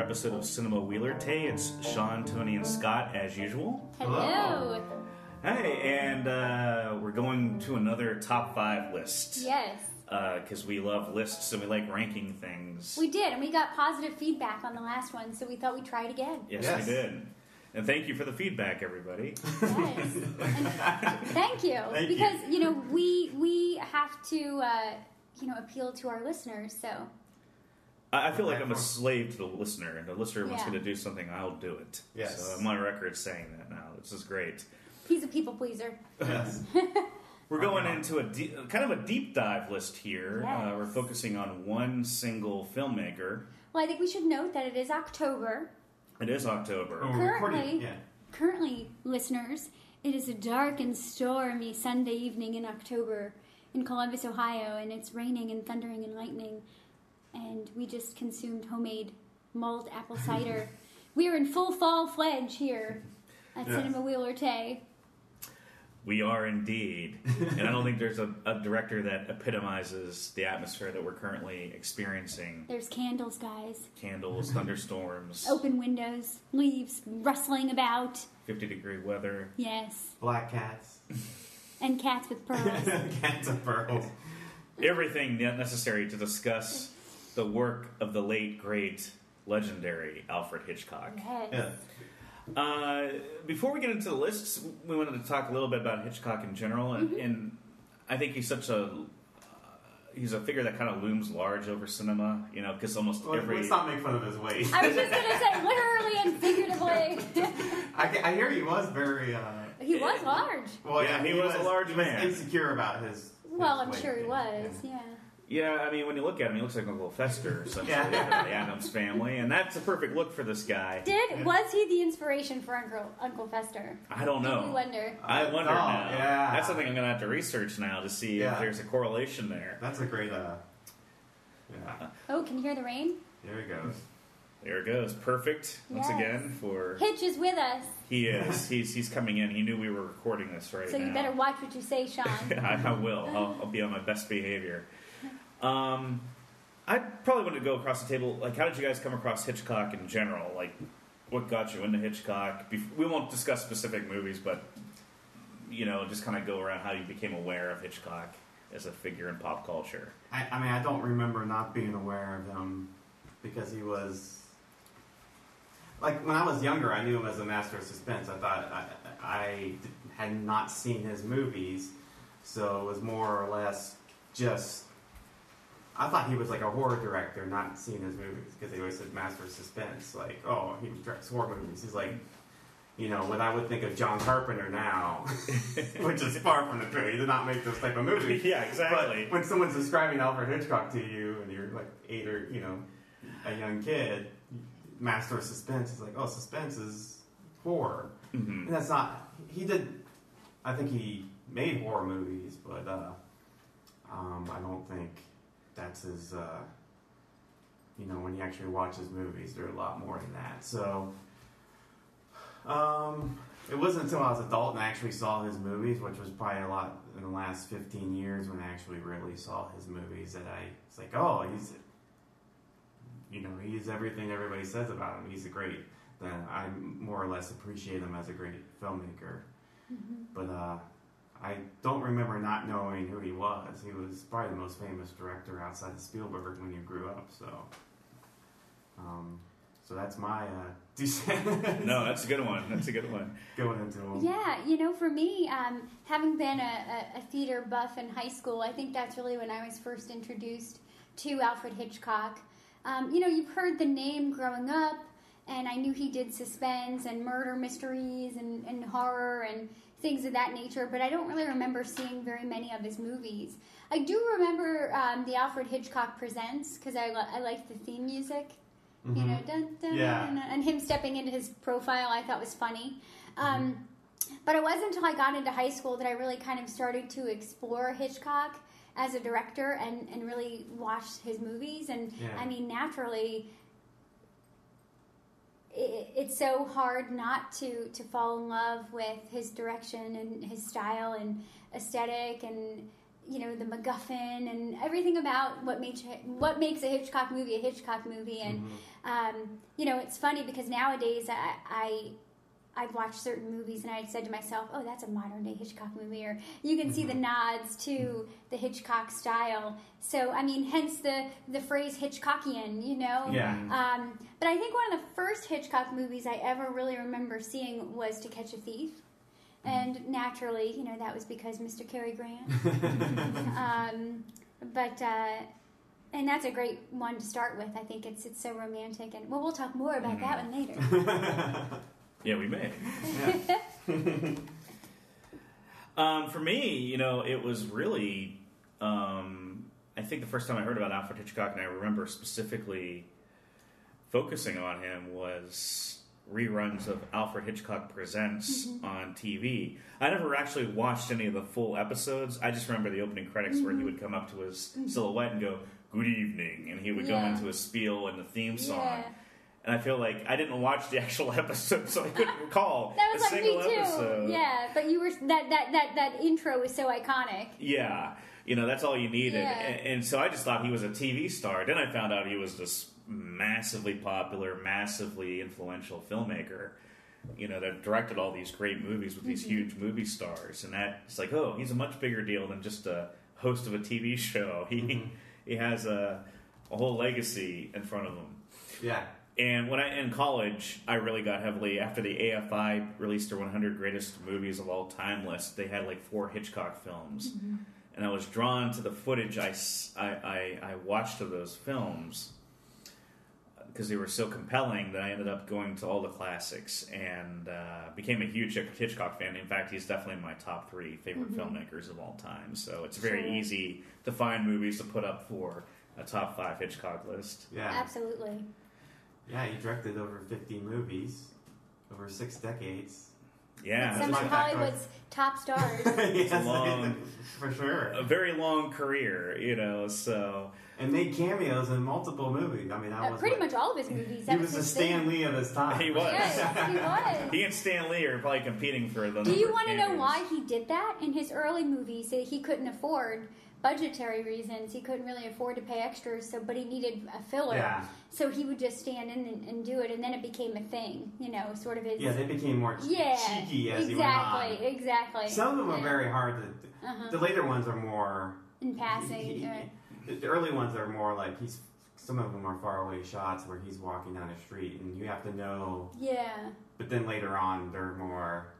another episode of Cinema Wheeler-Tay. It's Sean, Tony, and Scott as usual. Hello. Hey, and we're going to another top five list. Yes. Because we love lists and we like ranking things. We did, and we got positive feedback on the last one, so we thought we'd try it again. Yes, we did. And thank you for the feedback, everybody. Yes. And thank you. Thank you. You know, we have to, you know, appeal to our listeners, so... I feel like I'm a slave to the listener, and the listener wants me to do something, I'll do it. Yes. So I'm on record saying that now. This is great. He's a people pleaser. Yes. We're going into a kind of a deep dive list here. Yes. We're focusing on one single filmmaker. Well, I think we should note that it is October. It is October. Currently, listeners, it is a dark and stormy Sunday evening in October in Columbus, Ohio, and it's raining and thundering and lightning. And we just consumed homemade mulled apple cider. We are in full fall fledge here at Cinema Wheeler-Tay. We are indeed. And I don't think there's a director that epitomizes the atmosphere that we're currently experiencing. There's candles, guys. Candles, thunderstorms. Open windows, leaves rustling about. 50-degree weather. Yes. Black cats. And cats with pearls. Cats with pearls. Everything necessary to discuss the work of the late, great, legendary Alfred Hitchcock. Yes. Yeah. Before we get into the lists, we wanted to talk a little bit about Hitchcock in general, and, and I think he's such he's a figure that kind of looms large over cinema, you know, because let's not make fun of his weight. I was just going to say, literally and figuratively. I hear he was very... he was large. Well, yeah, he was a large man. Insecure about his weight. Sure he was, yeah. Yeah, I mean, when you look at him, he looks like Uncle Fester or something from the Addams Family, and that's a perfect look for this guy. Was he the inspiration for Uncle Fester? I don't know. You wonder. I wonder now. Yeah. That's something I'm going to have to research now to see if there's a correlation there. That's a great, Oh, can you hear the rain? There he goes. There it goes. Perfect, once again, for... Hitch is with us. He is. He's coming in. He knew we were recording this right now. So you better watch what you say, Sean. I will. I'll be on my best behavior. I probably want to go across the table. Like, how did you guys come across Hitchcock in general? Like, what got you into Hitchcock? We won't discuss specific movies, but, you know, just kind of go around how you became aware of Hitchcock as a figure in pop culture. I mean, I don't remember not being aware of him because he was... Like, when I was younger, I knew him as a master of suspense. I thought I had not seen his movies, so it was more or less just... I thought he was like a horror director, not seeing his movies, because they always said master of suspense. Like, oh, he directs horror movies. He's like, you know, what I would think of John Carpenter now, which is far from the truth. He did not make those type of movies. Yeah, exactly. But when someone's describing Alfred Hitchcock to you, and you're like eight or, you know, a young kid, master of suspense is like, oh, suspense is horror. Mm-hmm. And that's not, I think he made horror movies, but I don't think... That's his, you know, when you actually watch his movies, they're a lot more than that. So, it wasn't until I was an adult and I actually saw his movies, which was probably a lot in the last 15 years when I actually really saw his movies, that it's like, oh, he's, you know, he's everything everybody says about him. He's a great, then I more or less appreciate him as a great filmmaker. Mm-hmm. But, I don't remember not knowing who he was. He was probably the most famous director outside of Spielberg when you grew up. So, so that's my descent. No, that's a good one. That's a good one. Going into him. Yeah, you know, for me, having been a theater buff in high school, I think that's really when I was first introduced to Alfred Hitchcock. You know, you've heard the name growing up, and I knew he did suspense and murder mysteries and horror and things of that nature, but I don't really remember seeing very many of his movies. I do remember the Alfred Hitchcock Presents, because I liked the theme music, you know, dun, dun, dun, dun, and him stepping into his profile I thought was funny. But it wasn't until I got into high school that I really kind of started to explore Hitchcock as a director and really watch his movies. And, I mean, naturally... It's so hard not to fall in love with his direction and his style and aesthetic and, the MacGuffin and everything about what makes a Hitchcock movie a Hitchcock movie. And it's funny because nowadays I've watched certain movies and I said to myself, oh, that's a modern day Hitchcock movie, or you can see the nods to the Hitchcock style. So, I mean, hence the phrase Hitchcockian, Yeah. But I think one of the first Hitchcock movies I ever really remember seeing was To Catch a Thief. And naturally, that was because Mr. Cary Grant. And that's a great one to start with. I think it's so romantic. And we'll talk more about that one later. Yeah, we may. Yeah. For me, it was really, I think the first time I heard about Alfred Hitchcock, and I remember specifically focusing on him, was reruns of Alfred Hitchcock Presents on TV. I never actually watched any of the full episodes. I just remember the opening credits where he would come up to his silhouette and go, "Good evening," and he would go into a spiel and the theme song. Yeah. And I feel like I didn't watch the actual episode, so I couldn't recall episode. Yeah, but you were that intro was so iconic. Yeah, that's all you needed, and so I just thought he was a TV star. Then I found out he was this massively popular, massively influential filmmaker. That directed all these great movies with these huge movie stars, and that's like, oh, he's a much bigger deal than just a host of a TV show. He has a whole legacy in front of him. Yeah. And in college, I really got heavily, after the AFI released their 100 Greatest Movies of All Time list, they had like 4 Hitchcock films. And I was drawn to the footage I watched of those films because they were so compelling that I ended up going to all the classics and became a huge Hitchcock fan. In fact, he's definitely in my top 3 favorite filmmakers of all time. So it's very easy to find movies to put up for a top 5 Hitchcock list. Yeah, absolutely. Yeah, he directed over 50 movies over 6 decades. Yeah. Some of Hollywood's top stars. Yes, long, for sure. A very long career, so... And made cameos in multiple movies. I mean, that was... Pretty much all of his movies. He was the Stan Lee of his time. He was. Yes, he was. He and Stan Lee are probably competing for the... Do you want to know why he did that? In his early movies, he couldn't afford... budgetary reasons, he couldn't really afford to pay extras, but he needed a filler. Yeah. So he would just stand in and do it, and then it became a thing, sort of. Yeah, they became more cheeky as he went on. Exactly. Some of them are very hard to... The later ones are more... In passing. The early ones are more like he's... Some of them are faraway shots where he's walking down a street, and you have to know... Yeah. But then later on, they're more,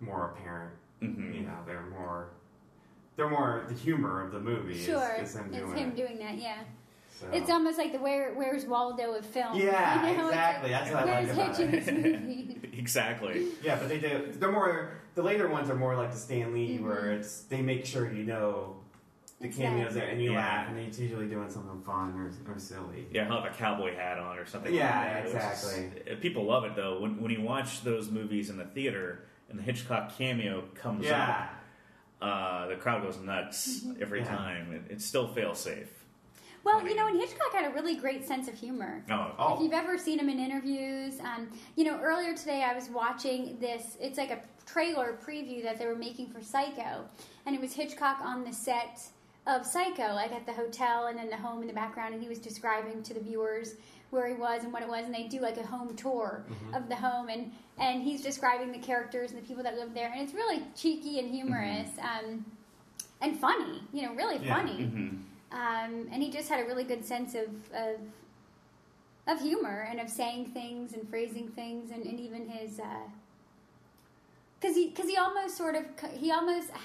more apparent. They're more... They're more the humor of the movie. Sure, it's him doing that. Yeah, so. It's almost like the Where's Waldo of film. Yeah, exactly. That's what I like about it. Exactly. Yeah, but they do. They're more. The later ones are more like the Stan Lee, where they make sure the cameos there, and you laugh, and it's usually doing something fun or silly. Yeah, he'll have a cowboy hat on or something. Yeah, like that. Exactly. People love it though. When you watch those movies in the theater, and the Hitchcock cameo comes up. The crowd goes nuts every time. It's still fail-safe. Well, and Hitchcock had a really great sense of humor. Oh. If you've ever seen him in interviews. Earlier today I was watching this. It's like a trailer preview that they were making for Psycho. And it was Hitchcock on the set of Psycho, like at the hotel and then the home in the background. And he was describing to the viewers where he was and what it was, and they do like a home tour of the home, and he's describing the characters and the people that live there, and it's really cheeky and humorous and funny, really funny. And he just had a really good sense of humor and of saying things and phrasing things, and even his because he almost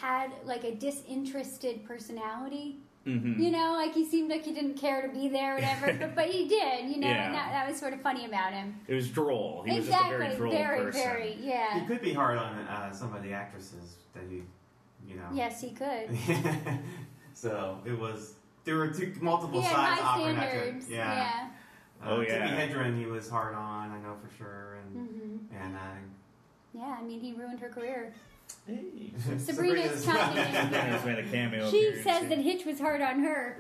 had like a disinterested personality. Like he seemed like he didn't care to be there or whatever, but he did, and that was sort of funny about him. It was droll. He was just a very droll person. Very, yeah. He could be hard on some of the actresses that he. Yes, he could. So it was, there were multiple sides opera actors. Yeah. Tippi Hedren he was hard on, I know for sure. Yeah, I mean, he ruined her career. Hey. Sabrina's trying to... She says that Hitch was hard on her.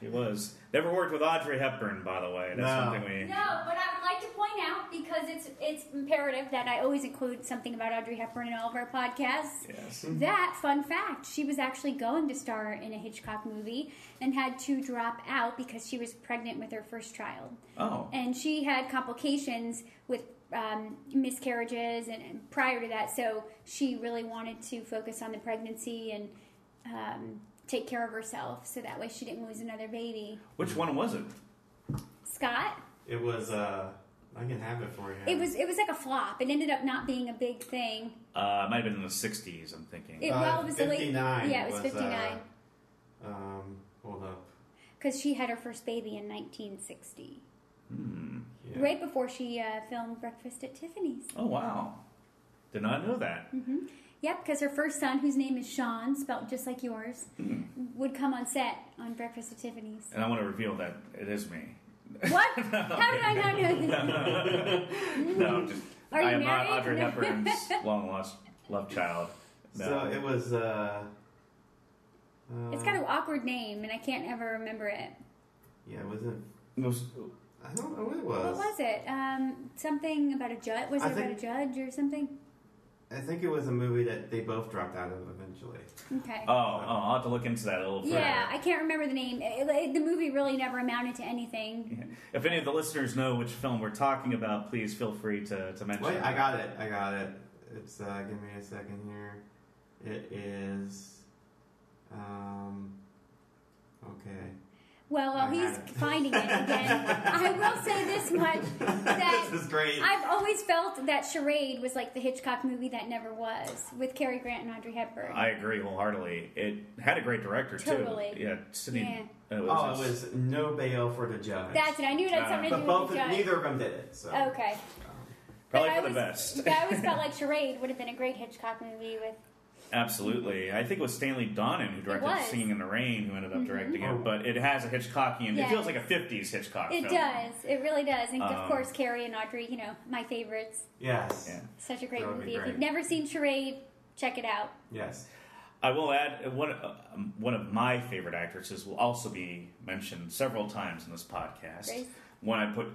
He was. Never worked with Audrey Hepburn, by the way. That's something we... No, but I would like to point out because it's imperative that I always include something about Audrey Hepburn in all of our podcasts. Yes. That, fun fact, she was actually going to star in a Hitchcock movie and had to drop out because she was pregnant with her first child. Oh. And she had complications with miscarriages and prior to that, so she really wanted to focus on the pregnancy and take care of herself, so that way she didn't lose another baby. Which one was it? Scott? It was, I can have it for you. It was like a flop. It ended up not being a big thing. It might have been in the 60s, I'm thinking. It was 59. Yeah, it was 59. Hold up. Because she had her first baby in 1960. Hmm. Yeah. Right before she filmed Breakfast at Tiffany's. Oh, wow. Did not know that. Mm-hmm. Yep, because her first son, whose name is Sean, spelled just like yours, would come on set on Breakfast at Tiffany's. And I want to reveal that it is me. What? No, how did I not know this? No, just Are you I am married? Not Audrey Hepburn's long lost love child. No. So it was. It's got an awkward name, and I can't ever remember it. Yeah, it wasn't. I don't know what it was. What was it? Something about a judge? Was it about a judge or something? I think it was a movie that they both dropped out of eventually. Okay. Oh, I'll have to look into that a little further. Yeah, I can't remember the name. The movie really never amounted to anything. Yeah. If any of the listeners know which film we're talking about, please feel free to mention it. Wait, I got it. It's, give me a second here. It is, okay. Well, while he's finding it again, I will say this much, that this is great. I've always felt that Charade was like the Hitchcock movie that never was, with Cary Grant and Audrey Hepburn. I agree wholeheartedly. It had a great director, totally. Too. Yeah, Sidney. Yeah. It was no bail for the judge. That's it. I knew it had something to do with the judge. Neither of them did it. So. Okay. Probably for the best. I always felt like Charade would have been a great Hitchcock movie with... Absolutely. I think it was Stanley Donen who directed Singing in the Rain who ended up directing it, but it has a Hitchcockian... Yes. It feels like a 50s Hitchcock film. It does. It really does. And, of course, Carrie and Audrey, you know, my favorites. Yes. Yeah. Such a great movie. If you've never seen Charade, check it out. Yes. I will add, one of my favorite actresses will also be mentioned several times in this podcast. Grace? One I would put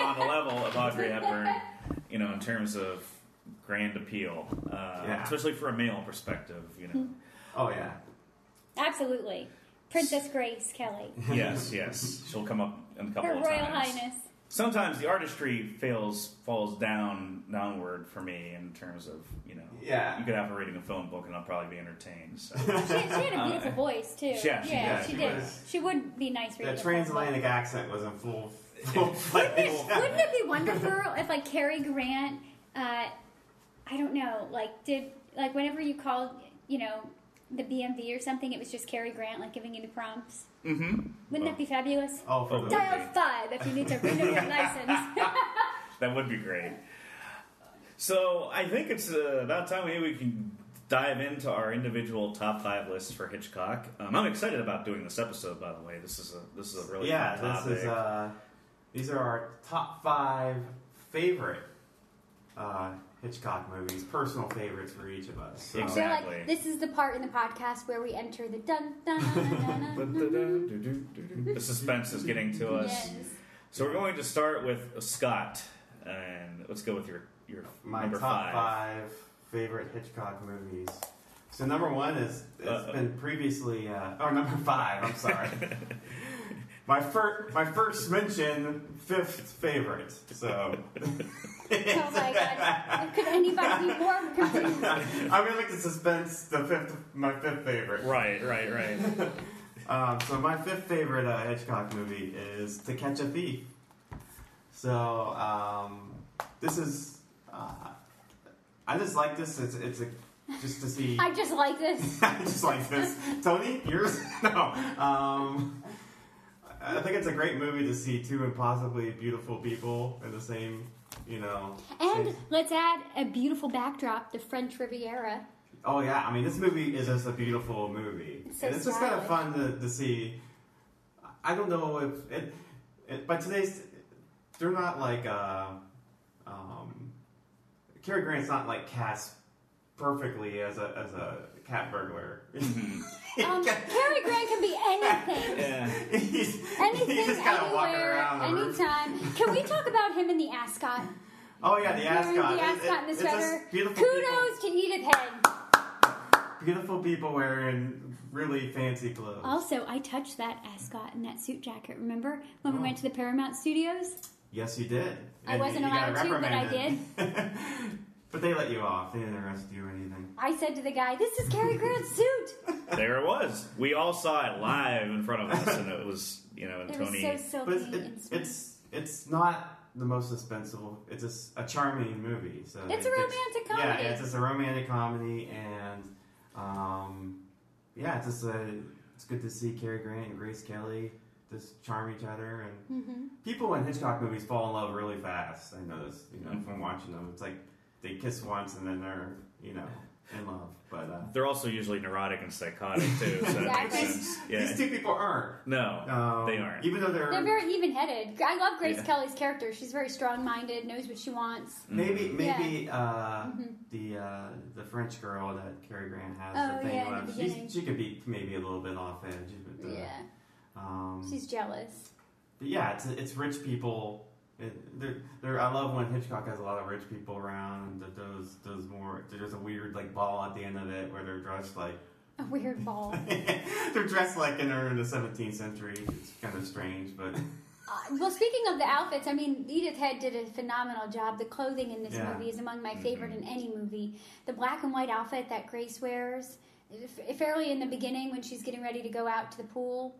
on the level of Audrey Hepburn, you know, in terms of grand appeal, especially for a male perspective, you know. Oh, yeah. Absolutely. Princess Grace Kelly. Yes. She'll come up in a couple of times. Her Royal Highness. Sometimes the artistry falls downward for me in terms of, you know, you could have her reading a film book and I'll probably be entertained. So. She had a beautiful voice, too. Yeah, she did. She would be nice reading a film book. The transatlantic accent was in full... wouldn't it be wonderful if, like, Cary Grant... I don't know, did whenever you called, you know, the BMV or something, it was just Cary Grant, giving you the prompts. Mm-hmm. Wouldn't that be fabulous? Oh, dial 5 if you need to renew your license. That would be great. So, I think it's about time we can dive into our individual top 5 lists for Hitchcock. I'm excited about doing this episode, by the way. This is a really fun topic. This is, these are our top 5 favorite Hitchcock movies, personal favorites for each of us. So. Exactly. This is the part in the podcast where we enter the dun dun dun dun dun. The suspense is getting to us. Yes. So we're going to start with Scott, and let's go with your number 5. My top 5 favorite Hitchcock movies. So number 1 is number 5. I'm sorry. My first mention, 5th favorite. So. Oh my God! Could anybody be more confused? I really like the suspense. My fifth favorite. Right. So my 5th favorite Hitchcock movie is To Catch a Thief. So this is. I just like this. I just like this. I just like this. Tony, yours? No. I think it's a great movie to see two impossibly beautiful people in the same. You know, and let's add a beautiful backdrop, the French Riviera. Oh yeah, I mean this movie is just a beautiful movie. It's so and it's just kind of fun to see. I don't know if it but today's they're not Cary Grant's not cast perfectly as a cat burglar. Cary Grant can be anything. Yeah. He's just kind of walking around anytime. Can we talk about him in the ascot? Oh yeah, the ascot. The ascot and the sweater. Kudos to Edith Head. Beautiful people wearing really fancy clothes. Also, I touched that ascot and that suit jacket. Remember when we went to the Paramount Studios? Yes, you did. I wasn't allowed to, but I did. But they let you off. They didn't arrest you or anything. I said to the guy, "This is Cary Grant's suit." There it was. We all saw it live in front of us, and it was, and Tony. It was so silky. But it's not the most suspenseful. It's a charming movie. So it's a romantic comedy. Yeah, it's just a romantic comedy, and yeah, it's just it's good to see Cary Grant and Grace Kelly just charm each other, and people in Hitchcock movies fall in love really fast. I noticed, from watching them, it's like they kiss once and then they're, in love. But they're also usually neurotic and psychotic too. So that makes sense. Yeah. These two people aren't. No, they aren't. Even though they're very even-headed. I love Grace Kelly's character. She's very strong-minded, knows what she wants. The French girl that Cary Grant has. Oh, the thing she could be maybe a little bit off edge. But, she's jealous. But yeah, it's rich people. I love when Hitchcock has a lot of rich people around. And there's a weird ball at the end of it where they're dressed like a weird ball. They're dressed like in the 17th century. It's kind of strange, but well, speaking of the outfits, Edith Head did a phenomenal job. The clothing in this movie is among my favorite in any movie. The black and white outfit that Grace wears, fairly in the beginning when she's getting ready to go out to the pool.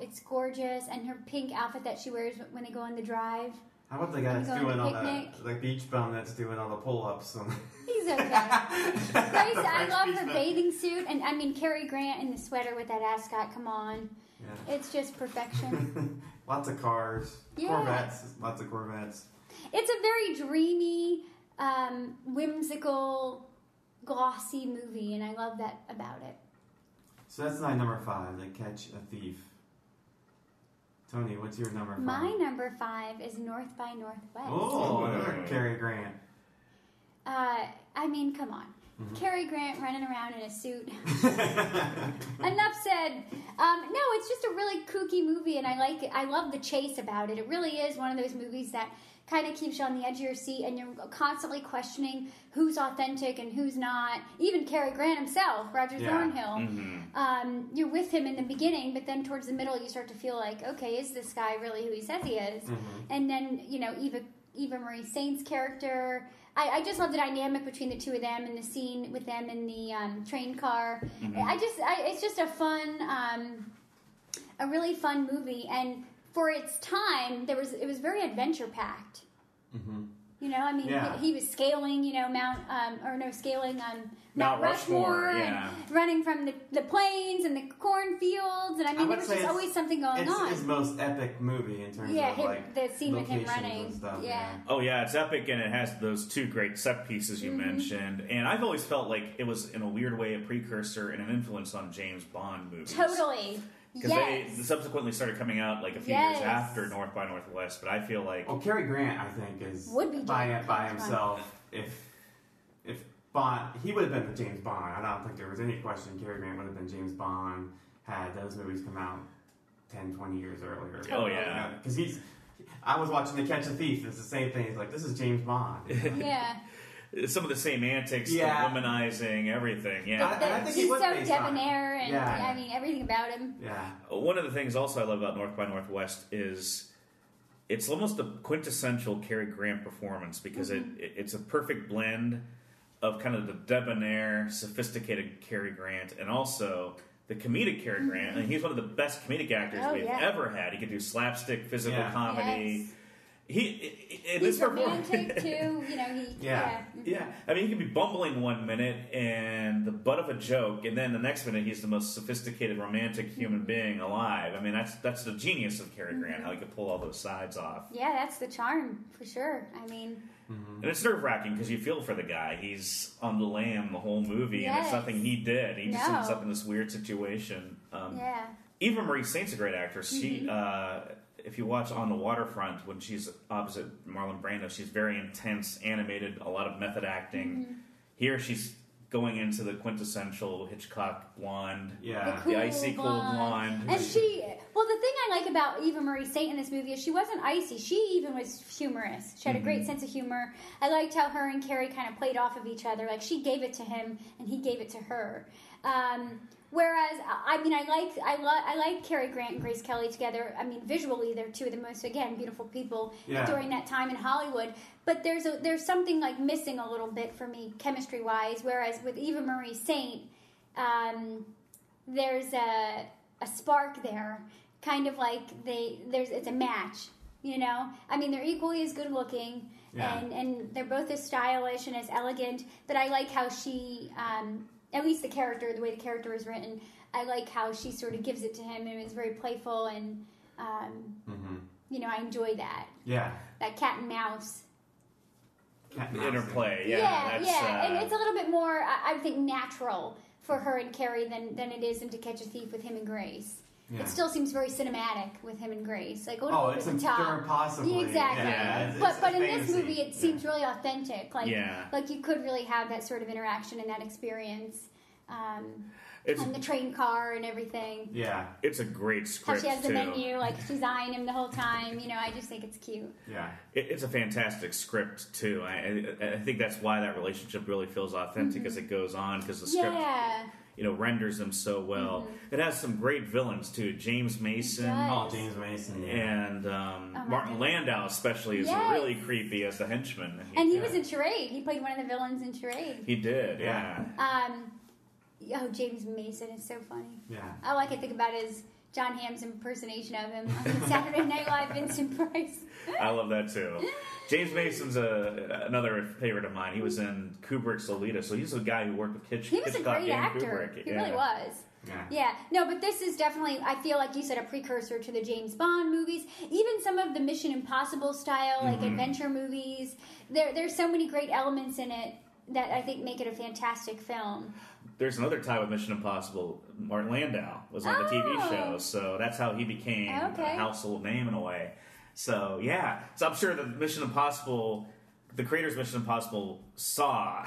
It's gorgeous. And her pink outfit that she wears when they go on the drive. How about the guy that's doing all the beach bum that's doing all the pull-ups? He's okay. Grace, I love her bathing suit. And, Cary Grant in the sweater with that ascot. Come on. Yeah. It's just perfection. Lots of cars. Yeah. Corvettes. Lots of Corvettes. It's a very dreamy, whimsical, glossy movie, and I love that about it. So that's my number 5, To Catch a Thief. Tony, what's your number 5? My number 5 is North by Northwest. Oh, another Cary Grant. Come on. Cary Grant running around in a suit. Enough said. No, it's just a really kooky movie, and I like it. I love the chase about it. It really is one of those movies that kind of keeps you on the edge of your seat, and you're constantly questioning who's authentic and who's not. Even Cary Grant himself, Roger Thornhill. You're with him in the beginning, but then towards the middle you start to feel like, okay, is this guy really who he says he is? And then, Eva Marie Saint's character. I just love the dynamic between the two of them and the scene with them in the train car. It's just a really fun movie, and for its time, it was very adventure packed. He was scaling, Mount Rushmore, and running from the plains and the cornfields, and there was just always something going on. It's his most epic movie in terms of the scene with him running. And stuff, Oh yeah, it's epic, and it has those two great set pieces you mentioned. And I've always felt like it was, in a weird way, a precursor and an influence on James Bond movies. Totally. Because they subsequently started coming out a few years after North by Northwest, but I feel like... Well, Cary Grant, I think, is by himself. If Bond... He would have been the James Bond. I don't think there was any question Cary Grant would have been James Bond had those movies come out 10, 20 years earlier. Oh, yeah. Because I was watching To Catch a Thief. It's the same thing. It's like, this is James Bond. Yeah. Some of the same antics, the womanizing, everything. Yeah, I think he's so debonair, and everything about him. Yeah. One of the things also I love about North by Northwest is it's almost the quintessential Cary Grant performance, because it's a perfect blend of kind of the debonair, sophisticated Cary Grant, and also the comedic Cary Grant. And he's one of the best comedic actors we've ever had. He could do slapstick, physical comedy. Yes. He's romantic too, he can be bumbling one minute and the butt of a joke, and then the next minute he's the most sophisticated romantic human being alive. That's the genius of Cary Grant, how he could pull all those sides off. Yeah, that's the charm for sure. And it's nerve wracking because you feel for the guy. He's on the lam the whole movie, and it's nothing he did. He just ends up in this weird situation. Eva Marie Saint's a great actress. She. If you watch On the Waterfront, when she's opposite Marlon Brando, she's very intense, animated, a lot of method acting. Here she's going into the quintessential Hitchcock blonde. Yeah. The icy cool blonde. And she... Well, the thing I like about Eva Marie Saint in this movie is she wasn't icy. She even was humorous. She had a great sense of humor. I liked how her and Cary kind of played off of each other. Like, she gave it to him, and he gave it to her. Whereas, I mean, I like Cary Grant and Grace Kelly together. I mean, visually, they're two of the most, again, beautiful people during that time in Hollywood. But there's something, like, missing a little bit for me, chemistry-wise. Whereas with Eva Marie Saint, there's a spark there. Kind of like it's a match, you know? I mean, they're equally as good looking, and they're both as stylish and as elegant, but I like how she... at least the way the character is written, I like how she sort of gives it to him, and it's very playful, and, you know, I enjoy that. Yeah. That cat and mouse. Interplay, and it's a little bit more, I think, natural for her and Cary than it is in To Catch a Thief with him and Grace. Yeah. It still seems very cinematic with him and Grace. Like, it's impossible. Exactly. Yeah, but in this movie, it seems really authentic. Like, like you could really have that sort of interaction and that experience. On the train car and everything. Yeah, it's a great script. How she has the menu, like she's eyeing him the whole time. You know, I just think it's cute. Yeah, it's a fantastic script too. I think that's why that relationship really feels authentic as it goes on, because the script. Yeah. You know, renders them so well. It has some great villains too. James Mason, and Martin Landau especially is really creepy as the henchman. And he was in Charade. He played one of the villains in Charade. He did, James Mason is so funny. Yeah. All I can think about is John Hamm's impersonation of him on Saturday Night Live Vincent Price. I love that too. James Mason's another favorite of mine. He was in Kubrick's Lolita, so he's a guy who worked with Hitchcock. He was a great actor. Kubrick. He really was. Yeah. No, but this is definitely, I feel like you said, a precursor to the James Bond movies. Even some of the Mission Impossible style, like adventure movies. There's so many great elements in it that I think make it a fantastic film. There's another tie with Mission Impossible. Martin Landau was on the TV show, so that's how he became a household name in a way. So, So I'm sure that Mission Impossible, the creators of Mission Impossible saw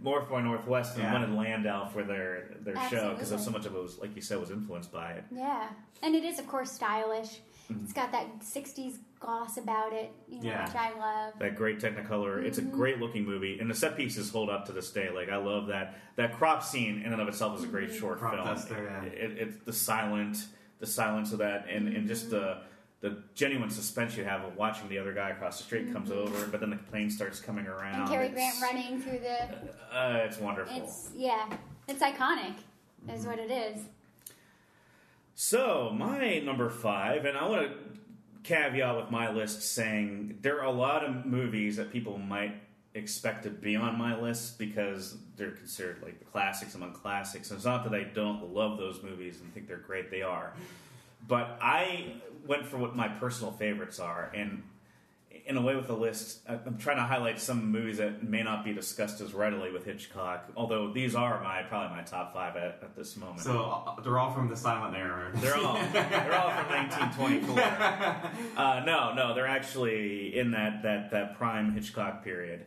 North by Northwest and wanted Landau for their show, because so much of it was, like you said, was influenced by it. Yeah. And it is, of course, stylish. It's got that 60s gloss about it, which I love. That great Technicolor. It's a great-looking movie, and the set pieces hold up to this day. Like, I love that crop scene in and of itself is a great short film. It's the silence of that, and just the genuine suspense you have of watching the other guy across the street comes over, but then the plane starts coming around. And Cary Grant running through the... it's wonderful. It's iconic, is what it is. So, my number 5, and I want to caveat with my list saying there are a lot of movies that people might expect to be on my list because they're considered like the classics among classics. And it's not that I don't love those movies and think they're great. They are. But I went for what my personal favorites are. And in a way with the list, I'm trying to highlight some movies that may not be discussed as readily with Hitchcock, although these are probably my top 5 at this moment. So they're all from the silent era. They're all from 1924. No, they're actually in that prime Hitchcock period.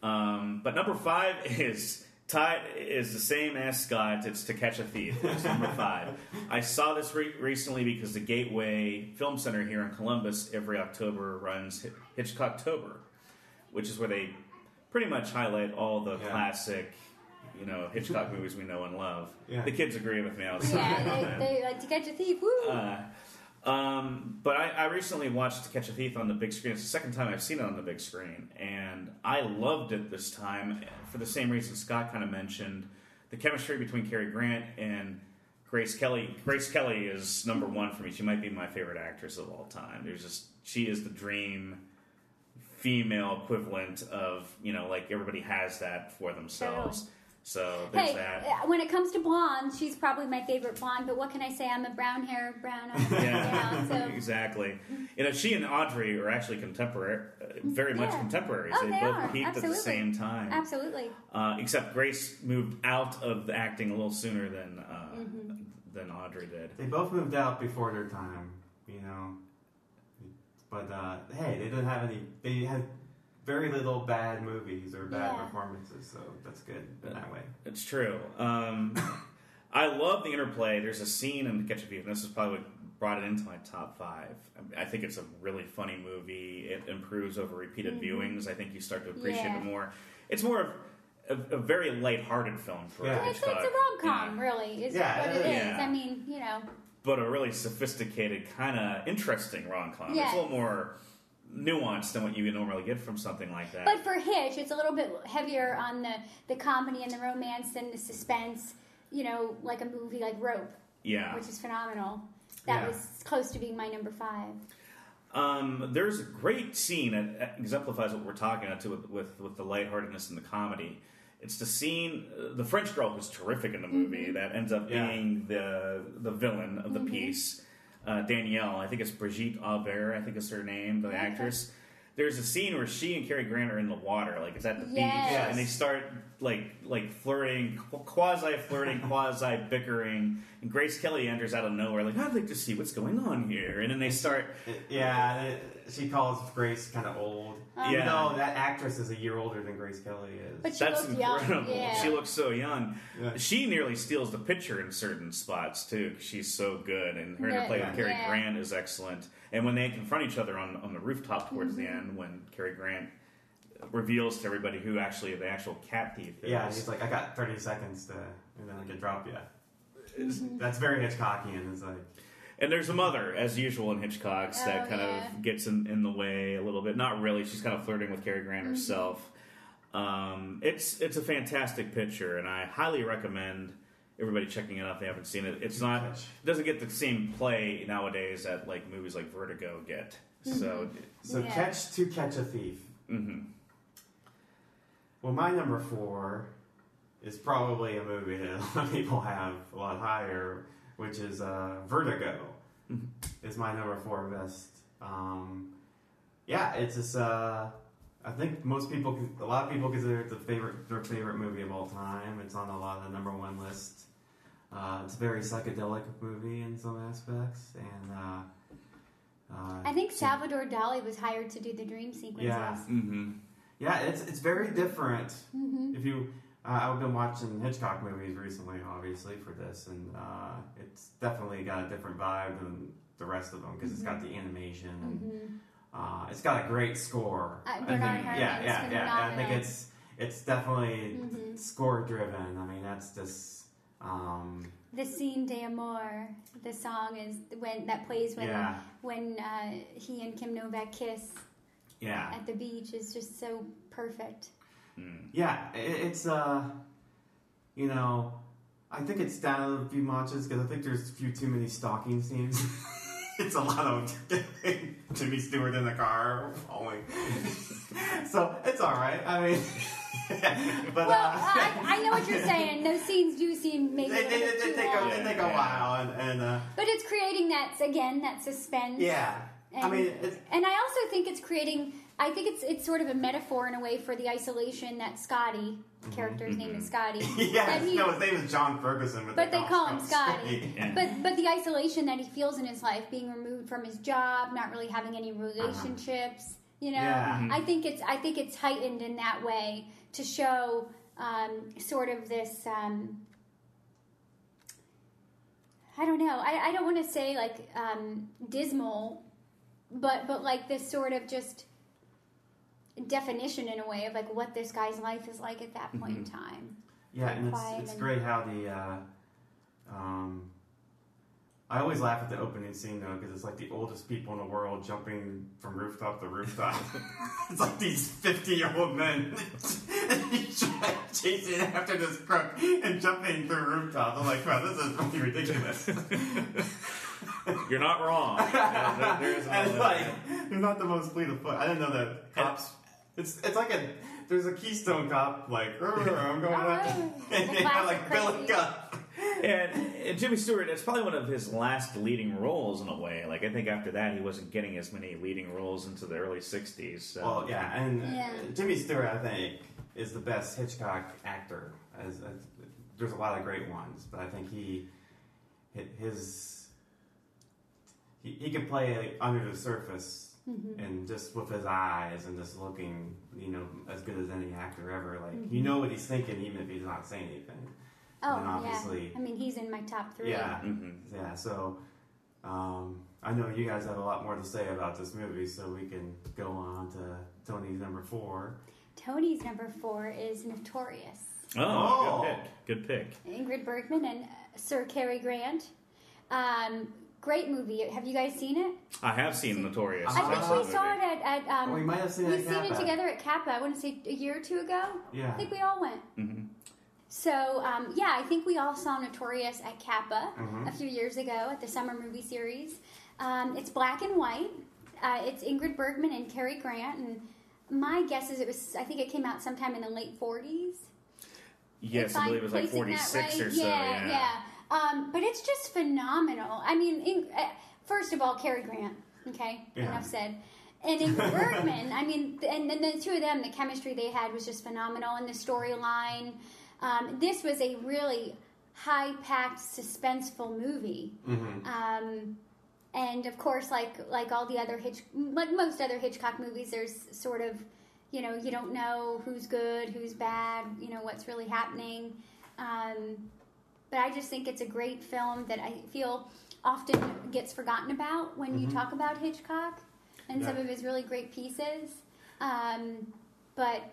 But number 5 is the same as Scott's. It's To Catch a Thief. It's number 5. I saw this recently because the Gateway Film Center here in Columbus every October runs Hitchcocktober, which is where they pretty much highlight all the classic, Hitchcock movies we know and love. Yeah. The kids agree with me outside. Yeah, they like To Catch a Thief. Woo! But I recently watched To Catch a Thief on the big screen. It's the second time I've seen it on the big screen, and I loved it this time for the same reason Scott kind of mentioned. The chemistry between Cary Grant and Grace Kelly. Grace Kelly is number 1 for me. She might be my favorite actress of all time. She is the dream female equivalent of, like everybody has that for themselves. Totally. So there's that. When it comes to blondes, she's probably my favorite blonde, but what can I say? I'm a brown eyed gal, so. Exactly. She and Audrey are actually contemporary, very much contemporaries. Oh, they both are. Peaked Absolutely. At the same time. Absolutely. Except Grace moved out of the acting a little sooner than Audrey did. They both moved out before their time, But hey, they didn't have any. They had very little bad movies or bad performances, so that's good in that way. It's true. I love the interplay. There's a scene in To Catch a Thief, and this is probably what brought it into my top five. I think it's a really funny movie. It improves over repeated viewings. I think you start to appreciate it more. It's more of a very lighthearted film for Hitchcock. It's a rom-com, really, is what it is. Yeah. I mean, you know. But a really sophisticated, kind of interesting rom-com. Yes. It's a little more nuanced than what you would normally get from something like that. But for Hitch, it's a little bit heavier on the comedy and the romance and the suspense, you know, like a movie like Rope. Yeah. Which is phenomenal. That was close to being my number five. There's a great scene that exemplifies what we're talking about, too, with the lightheartedness and the comedy. It's the scene, the French girl who's terrific in the movie, that ends up being the villain of the piece, Danielle. I think it's Brigitte Aubert, I think is her name, the actress. There's a scene where she and Cary Grant are in the water, like it's at the beach, and they start like flirting, quasi-flirting, quasi-bickering, and Grace Kelly enters out of nowhere, like, I'd like to see what's going on here, and then they start... Yeah, she calls Grace kind of old. Even though that actress is a year older than Grace Kelly is. But that's incredible. Yeah. She looks so young. Yeah. She nearly steals the picture in certain spots, too, because she's so good, and her interplay with Cary Grant is excellent. And when they confront each other on the rooftop towards the end, when Cary Grant reveals to everybody who actually the actual cat thief is. Yeah, he's like, I got 30 seconds to, and then I can drop you. That's very Hitchcockian. It's like, and there's a mother, as usual in Hitchcock's, that kind of gets in the way a little bit. Not really. She's kind of flirting with Cary Grant herself. It's a fantastic picture, and I highly recommend everybody checking it out if they haven't seen it. It's not, it doesn't get the same play nowadays that like movies like Vertigo get. So To Catch a Thief. Well, my number four is probably a movie that a lot of people have a lot higher, which is Vertigo. Is my number four best. It's just, I think a lot of people consider it their favorite movie of all time. It's on a lot of the number one list. It's a very psychedelic movie in some aspects, and I think Salvador Dali was hired to do the dream sequences. Yeah, it's very different. If you, I've been watching Hitchcock movies recently, obviously for this, and it's definitely got a different vibe than the rest of them because it's got the animation. And, it's got a great score. I think it's definitely score driven. I mean, that's just. The scene d'amour, the song is when he and Kim Novak kiss. At the beach is just so perfect. It's you know, I think it's down a few notches because I think there's a few too many stalking scenes. It's a lot of Jimmy Stewart in the car falling. So it's all right. I mean, but I know what you're saying. Those scenes do seem maybe they take a while, and but it's creating that suspense. Yeah. And, I mean, and I also think it's creating. I think it's sort of a metaphor in a way for the isolation that Scotty character's name is Scotty. His name is John Ferguson, but they call him Scotty. Yeah. But the isolation that he feels in his life, being removed from his job, not really having any relationships. You know, I think it's heightened in that way to show sort of this. I don't know. I don't want to say like dismal. But like this sort of just definition in a way of like what this guy's life is like at that point in time. Yeah, like, and it's great how the I always laugh at the opening scene though because it's like the oldest people in the world jumping from rooftop to rooftop. It's like these 50-year-old men chasing after this crook and jumping through rooftops. I'm like, wow, this is fucking ridiculous. You're not wrong. It's like you're not the most fleet of foot. I didn't know that cops. It's like there's a Keystone Cop like I'm going up and they have like Billy up. And Jimmy Stewart, it's probably one of his last leading roles in a way. Like I think after that he wasn't getting as many leading roles into the early '60s. So. Well, yeah, and Jimmy Stewart I think is the best Hitchcock actor. As there's a lot of great ones, but I think he can play under the surface mm-hmm. and just with his eyes and just looking, you know, as good as any actor ever. Like, mm-hmm. you know what he's thinking even if he's not saying anything. Oh, and obviously, yeah. I mean, he's in my top three. Yeah, mm-hmm. yeah. So, I know you guys have a lot more to say about this movie, so we can go on to Tony's number four. Tony's number four is Notorious. Oh, good pick. Good pick. Ingrid Bergman and Sir Cary Grant. Great movie. Have you guys seen it? I have seen Notorious. I think we saw it at we might have seen it. We've seen it together at Kappa. I want to say a year or two ago. Yeah. I think we all went. Mm-hmm. So, yeah, I think we all saw Notorious at Kappa mm-hmm. a few years ago at the Summer Movie Series. It's black and white. It's Ingrid Bergman and Cary Grant, and my guess is I think it came out sometime in the late 40s. Yes, I believe it was like 46 right? or so. Yeah, yeah. But it's just phenomenal. I mean, first of all, Cary Grant, okay? Yeah. Enough said. And Ingrid Bergman, I mean, and then the two of them, the chemistry they had was just phenomenal, and the storyline. This was a really high-packed, suspenseful movie. Mm-hmm. And, of course, like all the other like most other Hitchcock movies, there's sort of, you know, you don't know who's good, who's bad, you know, what's really happening. But I just think it's a great film that I feel often gets forgotten about when mm-hmm. you talk about Hitchcock and yeah. some of his really great pieces. But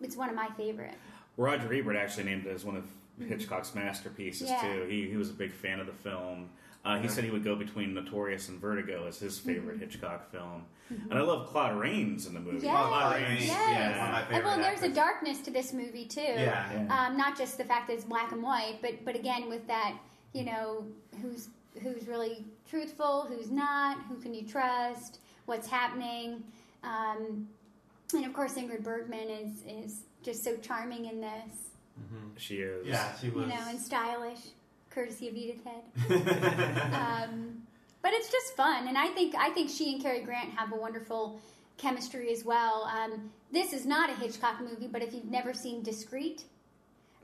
it's one of my favorite. Roger Ebert actually named it as one of mm-hmm. Hitchcock's masterpieces, yeah. too. He was a big fan of the film. He said he would go between Notorious and Vertigo as his favorite mm-hmm. Hitchcock film. Mm-hmm. And I love Claude Rains in the movie. Yes. Claude Rains. Yes. Yes. One of my favorite actors. There's a darkness to this movie, too. Yeah. Yeah. Not just the fact that it's black and white, but again, with that, you know, who's really truthful, who's not, who can you trust, what's happening. And, of course, Ingrid Bergman is just so charming in this. Mm-hmm. She is. Yeah, she was. You know, and stylish. Courtesy of Edith Head. But it's just fun, and I think she and Cary Grant have a wonderful chemistry as well. This is not a Hitchcock movie, but if you've never seen Discreet,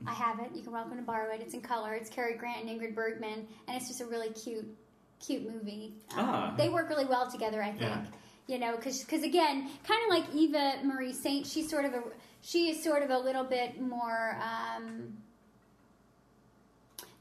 I have it. You can welcome to borrow it. It's in color. It's Cary Grant and Ingrid Bergman, and it's just a really cute movie. They work really well together, I think. Yeah. You know, because again, kind of like Eva Marie Saint, she is sort of a little bit more.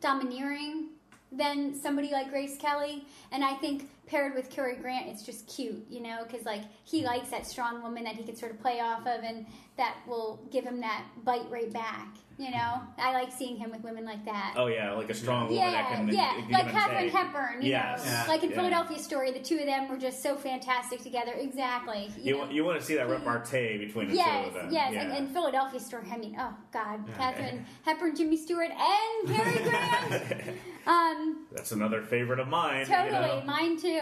Domineering than somebody like Grace Kelly, and I think paired with Cary Grant, it's just cute, you know, because like he likes that strong woman that he can sort of play off of, and that will give him that bite right back, you know. I like seeing him with women like that. Oh yeah, like a strong woman that can. Yeah, like Katharine Hepburn. Yes. Yeah, like in Philadelphia Story, the two of them were just so fantastic together. Exactly. You want to see that repartee between the two of them. Yes, yeah. And Philadelphia Story. I mean, oh God, Katharine Hepburn, Jimmy Stewart, and Cary Grant. That's another favorite of mine. Totally, you know? Mine too.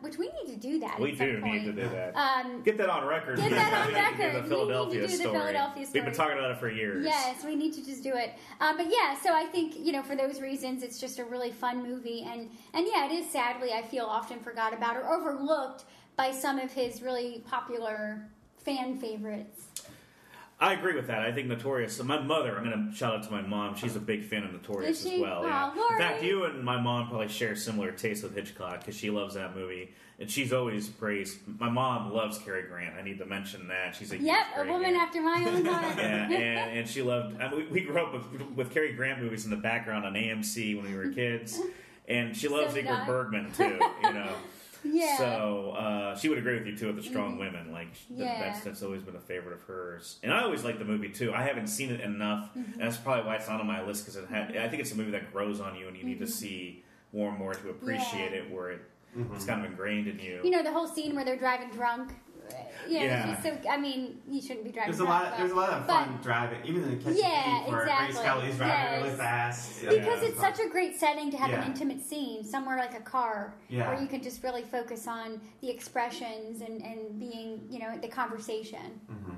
Which we need to do that. We do need to do that. Get that on record. Get that on record. We need to do the Philadelphia Story. We've been talking about it for years. Yes, we need to just do it. But yeah, so I think, you know, for those reasons, it's just a really fun movie. And yeah, it is sadly, I feel, often forgot about or overlooked by some of his really popular fan favorites. I agree with that. I think Notorious. So my mother, I'm going to shout out to my mom. She's a big fan of Notorious as well. Yeah. In fact, you and my mom probably share similar tastes with Hitchcock because she loves that movie. And she's always praised. My mom loves Cary Grant. I need to mention that. She's a woman after my own heart. Yeah, and she loved. I mean, we grew up with Cary Grant movies in the background on AMC when we were kids. And she loves Ingrid Bergman too. You know. Yeah. So she would agree with you too with the strong women. Like that's always been a favorite of hers, and I always liked the movie too. I haven't seen it enough, and that's probably why it's not on my list because I think it's a movie that grows on you, and you need to see more and more to appreciate it. Where it's kind of ingrained in you. You know the whole scene where they're driving drunk. So, I mean, you shouldn't be driving. There's a lot of fun driving, even in the kitchen. Yeah, where exactly. Grace Kelly's driving really fast. Because it's such a great setting to have an intimate scene somewhere like a car, where you can just really focus on the expressions and being, you know, the conversation. Mm-hmm.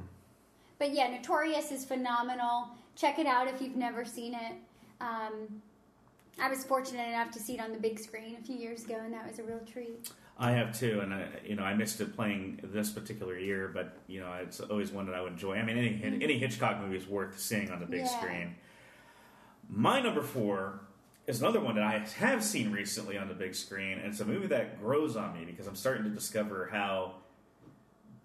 But yeah, Notorious is phenomenal. Check it out if you've never seen it. I was fortunate enough to see it on the big screen a few years ago, and that was a real treat. I have too, and I missed it playing this particular year, but you know it's always one that I would enjoy. I mean, any Hitchcock movie is worth seeing on the big screen. My number four is another one that I have seen recently on the big screen, and it's a movie that grows on me because I'm starting to discover how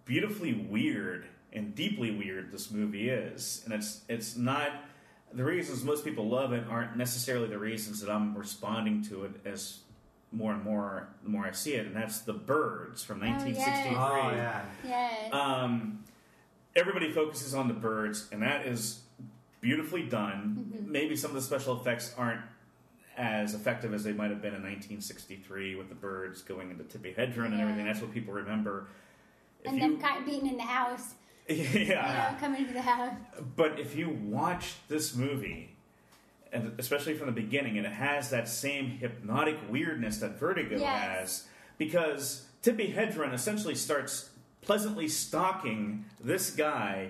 beautifully weird and deeply weird this movie is. And it's not... The reasons most people love it aren't necessarily the reasons that I'm responding to it as more and more the more I see it, and that's The Birds from 1963. Oh, yeah. Yes. Everybody focuses on The Birds, and that is beautifully done. Mm-hmm. Maybe some of the special effects aren't as effective as they might have been in 1963 with The Birds going into Tippi Hedren and everything. That's what people remember. Them kind of being in the house. Yeah. You know, coming to the house. But if you watch this movie, and especially from the beginning, and it has that same hypnotic weirdness that Vertigo has, because Tippi Hedren essentially starts pleasantly stalking this guy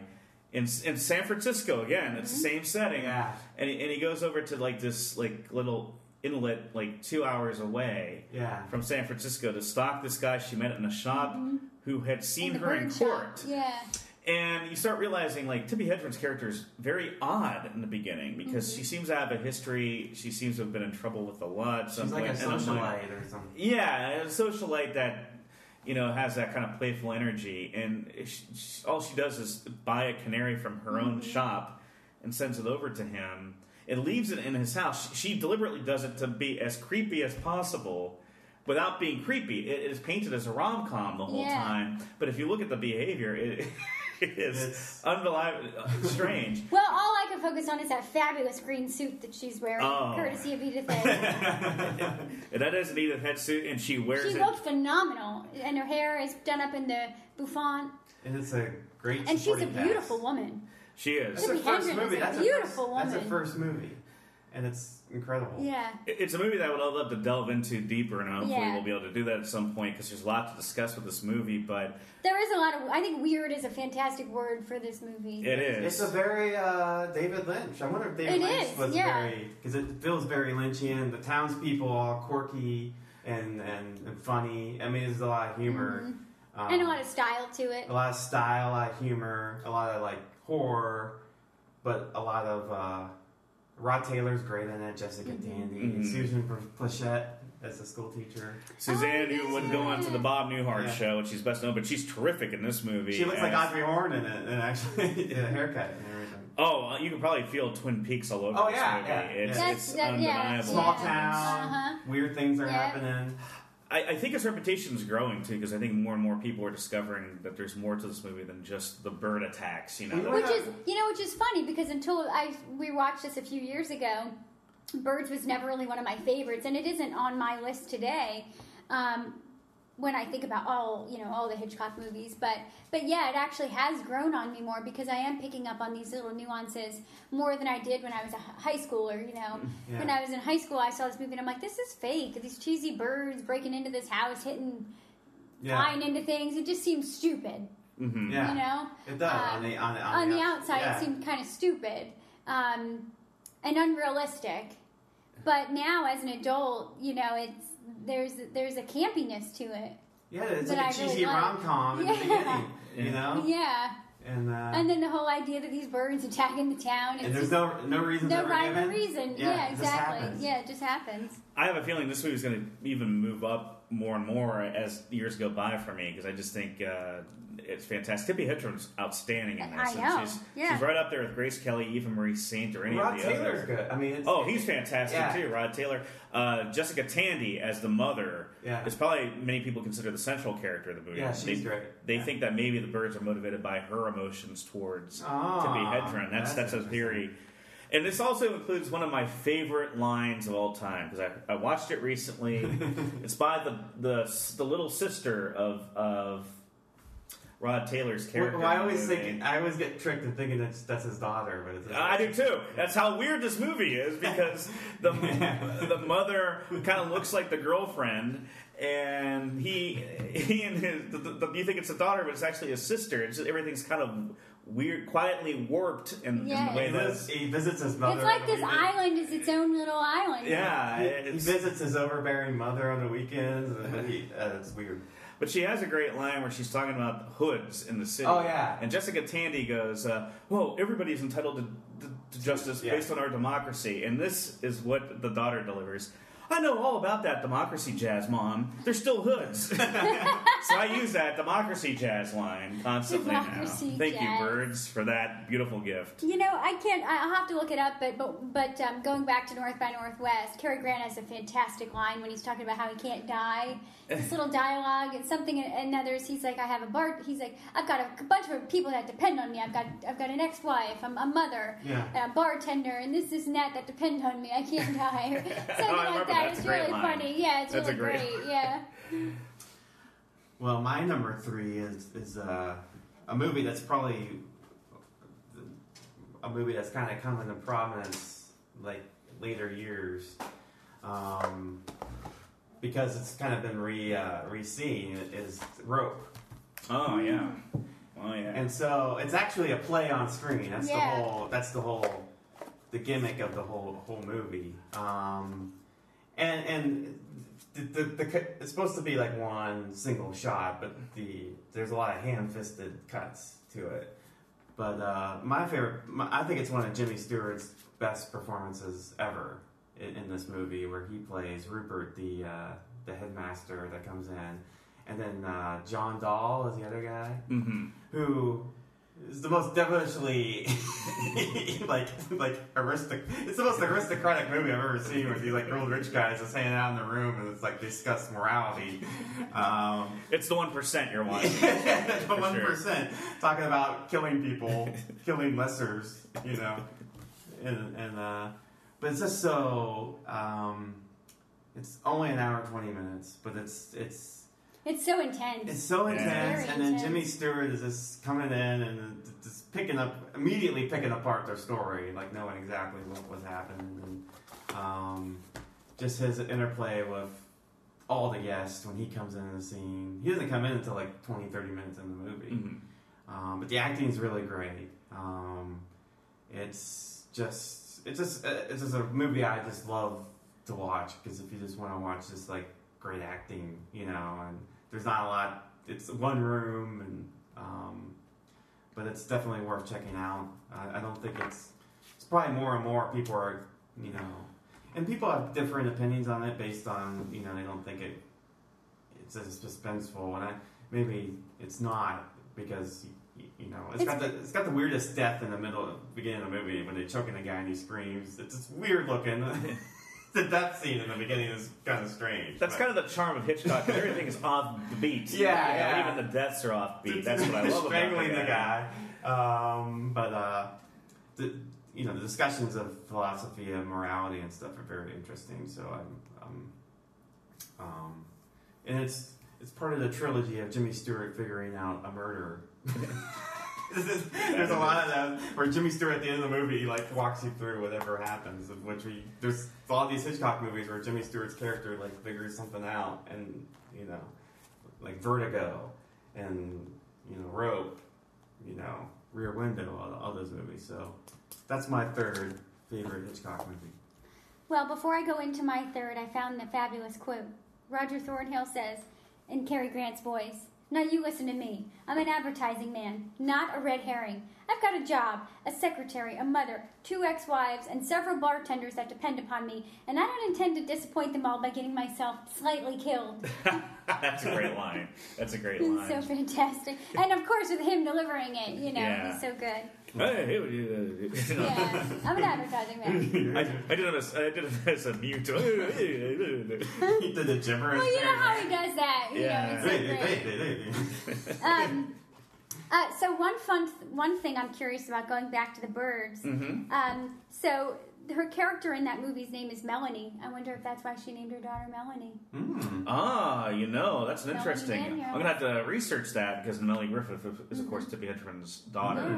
in San Francisco again. It's the same setting, and he goes over to like this like little inlet like 2 hours away from San Francisco to stalk this guy she met in a shop who had seen her in court. Yeah. And you start realizing, like, Tippi Hedren's character is very odd in the beginning because she seems to have a history. She seems to have been in trouble with the law at some point. She's like a socialite or something. Yeah, a socialite that, you know, has that kind of playful energy. And she, all she does is buy a canary from her own shop and sends it over to him. And leaves it in his house. She deliberately does it to be as creepy as possible without being creepy. It is painted as a rom-com the whole time. But if you look at the behavior, it is unbelievable, strange. Well, all I can focus on is that fabulous green suit that she's wearing, courtesy of Edith Head. That is an Edith Head suit, and she wears it. She looks phenomenal, and her hair is done up in the bouffant. And it's a great And she's a beautiful woman. She is. That's her first movie. That's a beautiful woman. That's her first movie. And it's incredible. Yeah. It's a movie that I would love to delve into deeper, and hopefully we'll be able to do that at some point, because there's a lot to discuss with this movie, but... There is a lot of... I think weird is a fantastic word for this movie. It is. It's a very David Lynch. I wonder if David Lynch was very... Because it feels very Lynchian. The townspeople all quirky and funny. I mean, there's a lot of humor. Mm-hmm. And a lot of style to it. A lot of style, a lot of humor, a lot of, like, horror, but a lot of... Rod Taylor's great in it, Jessica Tandy, Susan Pleshette as a school teacher. Suzanne, who would go on to the Bob Newhart show, which she's best known, but she's terrific in this movie. She looks like Audrey Horne in it, and actually did a haircut and everything. Oh, you can probably feel Twin Peaks all over this movie. It's undeniable. Small town, weird things are happening. I think its reputation is growing, too, because I think more and more people are discovering that there's more to this movie than just the bird attacks, you know. Which is funny, because until we watched this a few years ago, Birds was never really one of my favorites, and it isn't on my list today when I think about all the Hitchcock movies. But yeah, it actually has grown on me more, because I am picking up on these little nuances more than I did when I was a high schooler, you know. Yeah. When I was in high school, I saw this movie, and I'm like, this is fake. These cheesy birds breaking into this house, flying into things. It just seems stupid, you know. It does. On the outside, it seemed kind of stupid and unrealistic. But now, as an adult, you know, there's a campiness to it. Yeah, it's like a cheesy rom-com in the beginning, you know? Yeah. And then the whole idea that these birds attacking the town. And there's no reason for it. No rhyme or reason. Yeah, exactly. Yeah, it just happens. I have a feeling this movie's going to even move up more and more as years go by for me, because I just think it's fantastic. Tippi Hedren's outstanding in this. I know. She's right up there with Grace Kelly, Eva Marie Saint, or any of the others. Rod Taylor's good. I mean, he's fantastic too, Rod Taylor. Jessica Tandy as the mother is probably many people consider the central character of the movie. Yeah, she's great. They think that maybe the birds are motivated by her emotions towards Tippi Hedren. That's a theory. And this also includes one of my favorite lines of all time, because I watched it recently. It's by the little sister of Rod Taylor's character. Well, I always get tricked into thinking that's his daughter, but it's his daughter. I do too. That's how weird this movie is, because the mother kind of looks like the girlfriend, and he and his you think it's a daughter, but it's actually his sister. It's just, everything's kind of weird, quietly warped in the way that he visits his mother. It's like this island is its own little island. Yeah, he visits his overbearing mother on the weekends. It's weird. But she has a great line where she's talking about hoods in the city. Oh, yeah. And Jessica Tandy goes, everybody's entitled to to justice based on our democracy. And this is what the daughter delivers. I know all about that democracy jazz, Mom. They're still hoods. So I use that democracy jazz line constantly now. Thank you, Birds, for that beautiful gift. You know, I can't... I'll have to look it up, but going back to North by Northwest, Cary Grant has a fantastic line when he's talking about how he can't die. This little dialogue, it's something and others. He's like, I have a bar... He's like, I've got a bunch of people that depend on me. I've got an ex-wife, a mother, a bartender, and this and that depend on me. I can't die. Something like that. That's really funny. Yeah, it's really great. Yeah. Well, my number three is a movie that's probably a movie that's kind of come into prominence like later years, because it's kind of been re-seen. Is Rope. Oh yeah. Oh yeah. And so it's actually a play on screen. That's the whole. That's the gimmick of the whole movie. And it's supposed to be like one single shot, but there's a lot of hand-fisted cuts to it. But I think it's one of Jimmy Stewart's best performances ever in this movie, where he plays Rupert, the headmaster that comes in, and then John Dahl is the other guy, who is the most devilishly it's the most aristocratic movie I've ever seen, with these like old rich guys just hanging out in the room and it's like discuss morality. It's the 1% you're watching. The 1% talking about killing people, killing lessers, you know. And but it's just so it's only an hour and 20 minutes, but it's so intense. It's so intense, and then Jimmy Stewart is just coming in and just immediately picking apart their story, like knowing exactly what happened, and just his interplay with all the guests when he comes into the scene. He doesn't come in until like 20, 30 minutes in the movie, but the acting is really great. It's just a movie I just love to watch, because if you just want to watch just like great acting, you know, and there's not a lot. It's one room, and but it's definitely worth checking out. I don't think it's probably more and more people are, you know, and people have different opinions on it based on, you know, they don't think it's as suspenseful, and maybe it's not, because you know it's got the weirdest death in the beginning of the movie when they're choking a guy and he screams. It's weird looking. The death scene in the beginning is kind of strange. That's kind of the charm of Hitchcock. Everything is off the beat. Yeah. Even the deaths are off beat. That's what I love about it. Strangling the guy. But the discussions of philosophy and morality and stuff are very interesting. So and it's part of the trilogy of Jimmy Stewart figuring out a murder. There's a lot of that where Jimmy Stewart at the end of the movie like walks you through whatever happens, of which there's all these Hitchcock movies where Jimmy Stewart's character like figures something out, and you know, like Vertigo and you know Rope, you know Rear Window, all those movies. So that's my third favorite Hitchcock movie. Well, before I go into my third, I found the fabulous quote. Roger Thornhill says in Cary Grant's voice, "Now you listen to me. I'm an advertising man, not a red herring. I've got a job, a secretary, a mother, 2 ex-wives, and several bartenders that depend upon me, and I don't intend to disappoint them all by getting myself slightly killed." That's a great line. That's a great line. So fantastic. And of course, with him delivering it, you know, he's so good. Yeah, I'm an advertising man. I did it as a mute. He did the gibberish. Well, you know how he does that. It's so great. So one thing I'm curious about, going back to The Birds. So her character in that movie's name is Melanie. I wonder if that's why she named her daughter Melanie. You know, that's an interesting. I'm gonna have to research that, because Melanie Griffith is, of course, Tippi Hedren's daughter.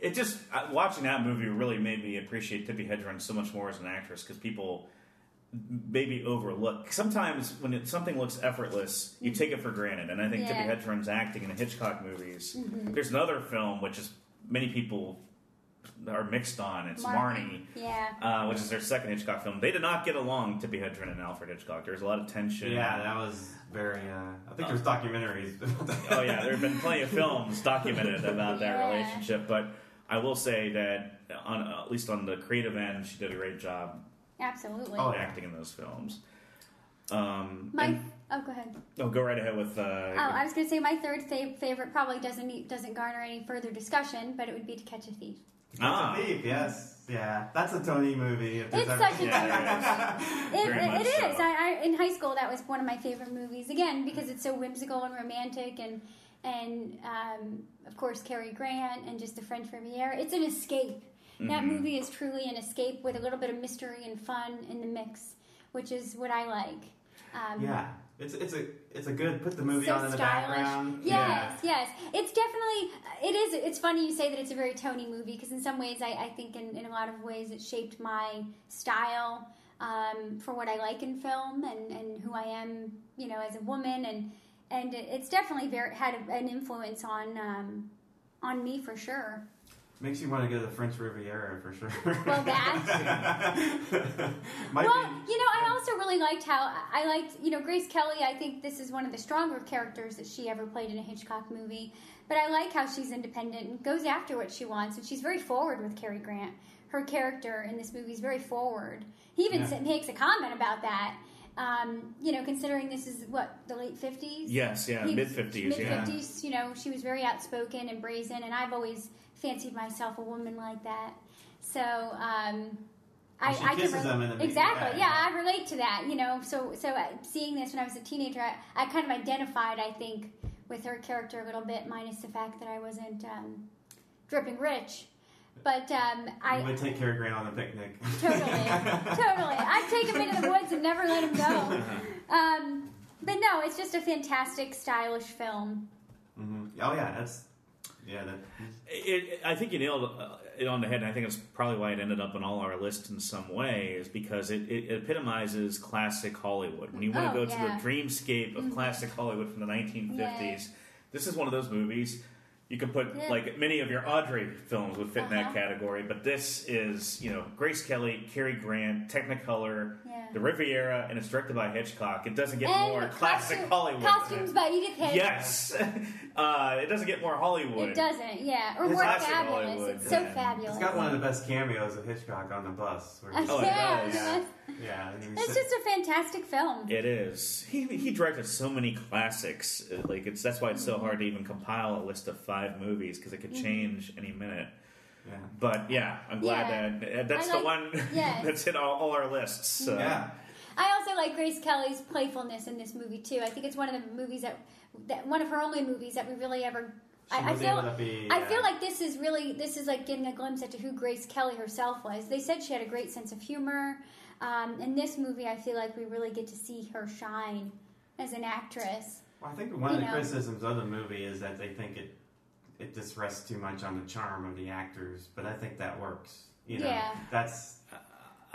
It just watching that movie really made me appreciate Tippi Hedren so much more as an actress, because people maybe overlook. Sometimes when something looks effortless, you take it for granted. And I think Tippi Hedren's acting in the Hitchcock movies. There's another film which is many people are mixed on. It's Marnie, which is their second Hitchcock film. They did not get along, Tippi Hedren and Alfred Hitchcock. There was a lot of tension. Yeah, that was very... I think there's documentaries. There have been plenty of films documented about that relationship. But I will say that on at least on the creative end, she did a great job. Absolutely. Acting in those films. Go ahead. Oh, go right ahead with. I was going to say my third favorite probably doesn't garner any further discussion, but it would be To Catch a Thief. To Catch a Thief, yes, yeah, that's a Tony movie. It is. In high school, that was one of my favorite movies. Again, because it's so whimsical and romantic, and of course Cary Grant and just the French Riviera. It's an escape. Mm-hmm. That movie is truly an escape with a little bit of mystery and fun in the mix, which is what I like. It's a good put the movie so on in the background. Yes. It's definitely it's funny you say that it's a very Tony movie because in some ways I think in a lot of ways it shaped my style for what I like in film and who I am, you know, as a woman and it's definitely had an influence on me for sure. Makes you want to go to the French Riviera for sure. Well, that. I also really liked Grace Kelly. I think this is one of the stronger characters that she ever played in a Hitchcock movie. But I like how she's independent and goes after what she wants, and she's very forward with Cary Grant. Her character in this movie is very forward. He even makes a comment about that. Considering this is the late 50s. Yes, yeah, mid 50s. Mid 50s. You know, she was very outspoken and brazen, and I've always fancied myself a woman like that. So I relate to that. You know, so seeing this when I was a teenager, I kind of identified, I think, with her character a little bit, minus the fact that I wasn't dripping rich. But I would take Cary Grant on a picnic. Totally. I'd take him into the woods and never let him go. But no, it's just a fantastic, stylish film. Mm-hmm. Oh yeah, I think you nailed it on the head, and I think it's probably why it ended up on all our lists in some ways because it epitomizes classic Hollywood. When you want to go to the dreamscape of classic Hollywood from the 1950s, this is one of those movies. You can put, many of your Audrey films would fit in that category, but this is, Grace Kelly, Cary Grant, Technicolor, the Riviera, and it's directed by Hitchcock. It doesn't get more classic Hollywood. Costumes by Edith Head. Yes. It doesn't get more Hollywood. It doesn't, yeah. Or it's more fabulous. Hollywood. It's so fabulous. It's got one of the best cameos of Hitchcock on the bus. It's just a fantastic film. It is. He directed so many classics. That's why it's so hard to even compile a list of 5 movies because it could change any minute. Yeah. But I'm glad that that's the one that's hit all our lists. So. Yeah. I also like Grace Kelly's playfulness in this movie too. I think it's one of the movies that one of her only movies that we really ever. I feel like this is like getting a glimpse into who Grace Kelly herself was. They said she had a great sense of humor. In this movie, I feel like we really get to see her shine as an actress. Well, I think one of the criticisms of the movie is that they think it just rests too much on the charm of the actors, but I think that works. That's.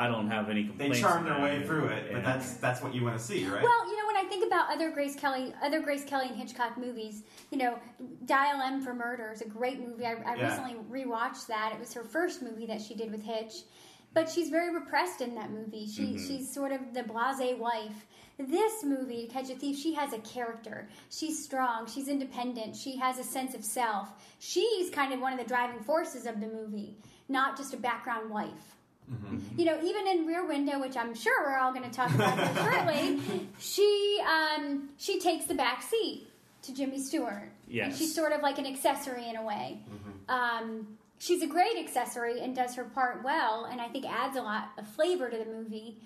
I don't have any complaints. They charm their way through it, but that's what you want to see, right? Well, when I think about other Grace Kelly and Hitchcock movies, Dial M for Murder is a great movie. I recently rewatched that. It was her first movie that she did with Hitch. But she's very repressed in that movie. She's sort of the blasé wife. This movie, To Catch a Thief, she has a character. She's strong. She's independent. She has a sense of self. She's kind of one of the driving forces of the movie, not just a background wife. Mm-hmm. Even in Rear Window, which I'm sure we're all going to talk about shortly, she takes the back seat to Jimmy Stewart. Yes. And she's sort of like an accessory in a way. Mm-hmm. She's a great accessory and does her part well, and I think adds a lot of flavor to the movie.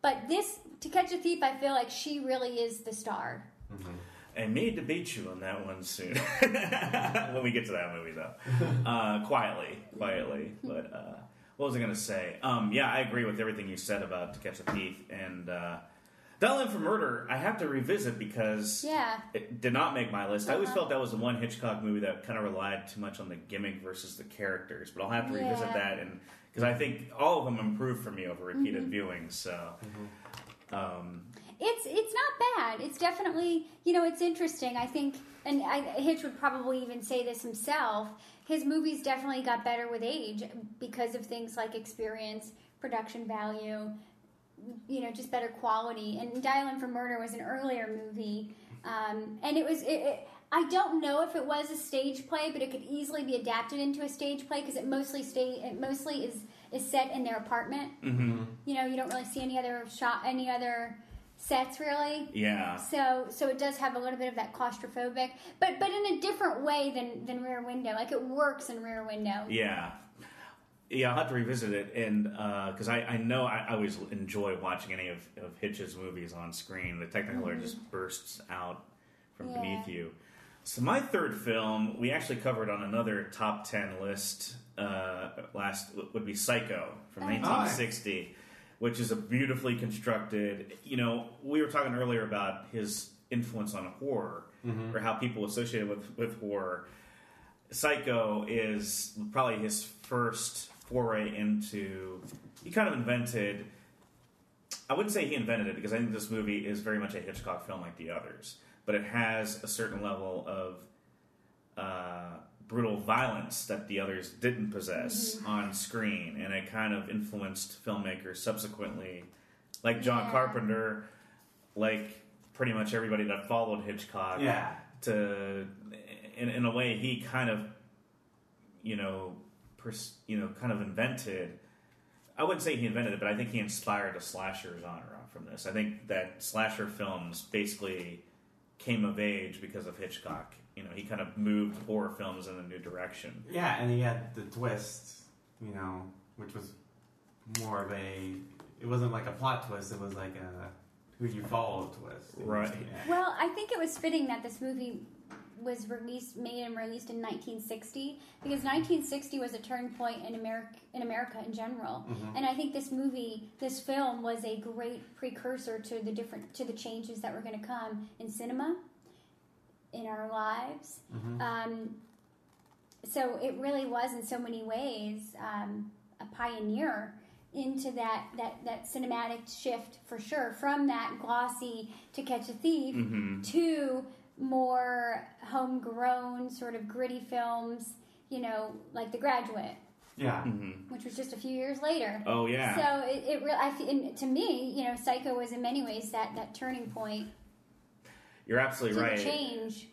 But this, To Catch a Thief, I feel like she really is the star. Mm-hmm. I need to beat you on that one soon. When we get to that movie, though. Quietly. But what was I going to say? I agree with everything you said about To Catch a Thief. And Dial M for Murder, I have to revisit because it did not make my list. I always felt that was the one Hitchcock movie that kind of relied too much on the gimmick versus the characters. But I'll have to revisit that, and because I think all of them improved for me over repeated viewings. So it's not bad. It's definitely it's interesting. I think, and Hitch would probably even say this himself. His movies definitely got better with age because of things like experience, production value. Just better quality. And Dial M for Murder was an earlier movie, and it was. I don't know if it was a stage play, but it could easily be adapted into a stage play because it mostly is set in their apartment. Mm-hmm. You know, you don't really see any other sets really. Yeah. So it does have a little bit of that claustrophobic, but in a different way than Rear Window. Like it works in Rear Window. Yeah. Yeah, I'll have to revisit it, and because I know I always enjoy watching any of Hitch's movies on screen. The Technicolor mm-hmm. just bursts out from beneath you. So my third film we actually covered on another top 10 list last would be Psycho from 1960, which is a beautifully constructed. You know, we were talking earlier about his influence on horror mm-hmm. or how people associate with horror. Psycho is probably his first foray into, he kind of invented, I wouldn't say he invented it because I think this movie is very much a Hitchcock film like the others, but it has a certain level of brutal violence that the others didn't possess mm-hmm. on screen, and it kind of influenced filmmakers subsequently, like John Carpenter, like pretty much everybody that followed Hitchcock to, in a way he kind of, kind of invented. I wouldn't say he invented it, but I think he inspired a slasher genre from this. I think that slasher films basically came of age because of Hitchcock. You know, he kind of moved horror films in a new direction. Yeah, and he had the twist, you know, which was more of a, it wasn't like a plot twist, it was like a who you follow twist. Right. Yeah. Well, I think it was fitting that this movie was made and released in 1960 because 1960 was a turning point in America in general, mm-hmm. and I think this film was a great precursor to the changes that were going to come in cinema, in our lives. Mm-hmm. So it really was in so many ways a pioneer into that cinematic shift for sure, from that glossy To Catch a Thief mm-hmm. to more homegrown sort of gritty films, you know, like The Graduate. Yeah. Mm-hmm. Which was just a few years later. Oh, yeah. So it really, to me, you know, Psycho was in many ways that turning point. You're absolutely right. Change.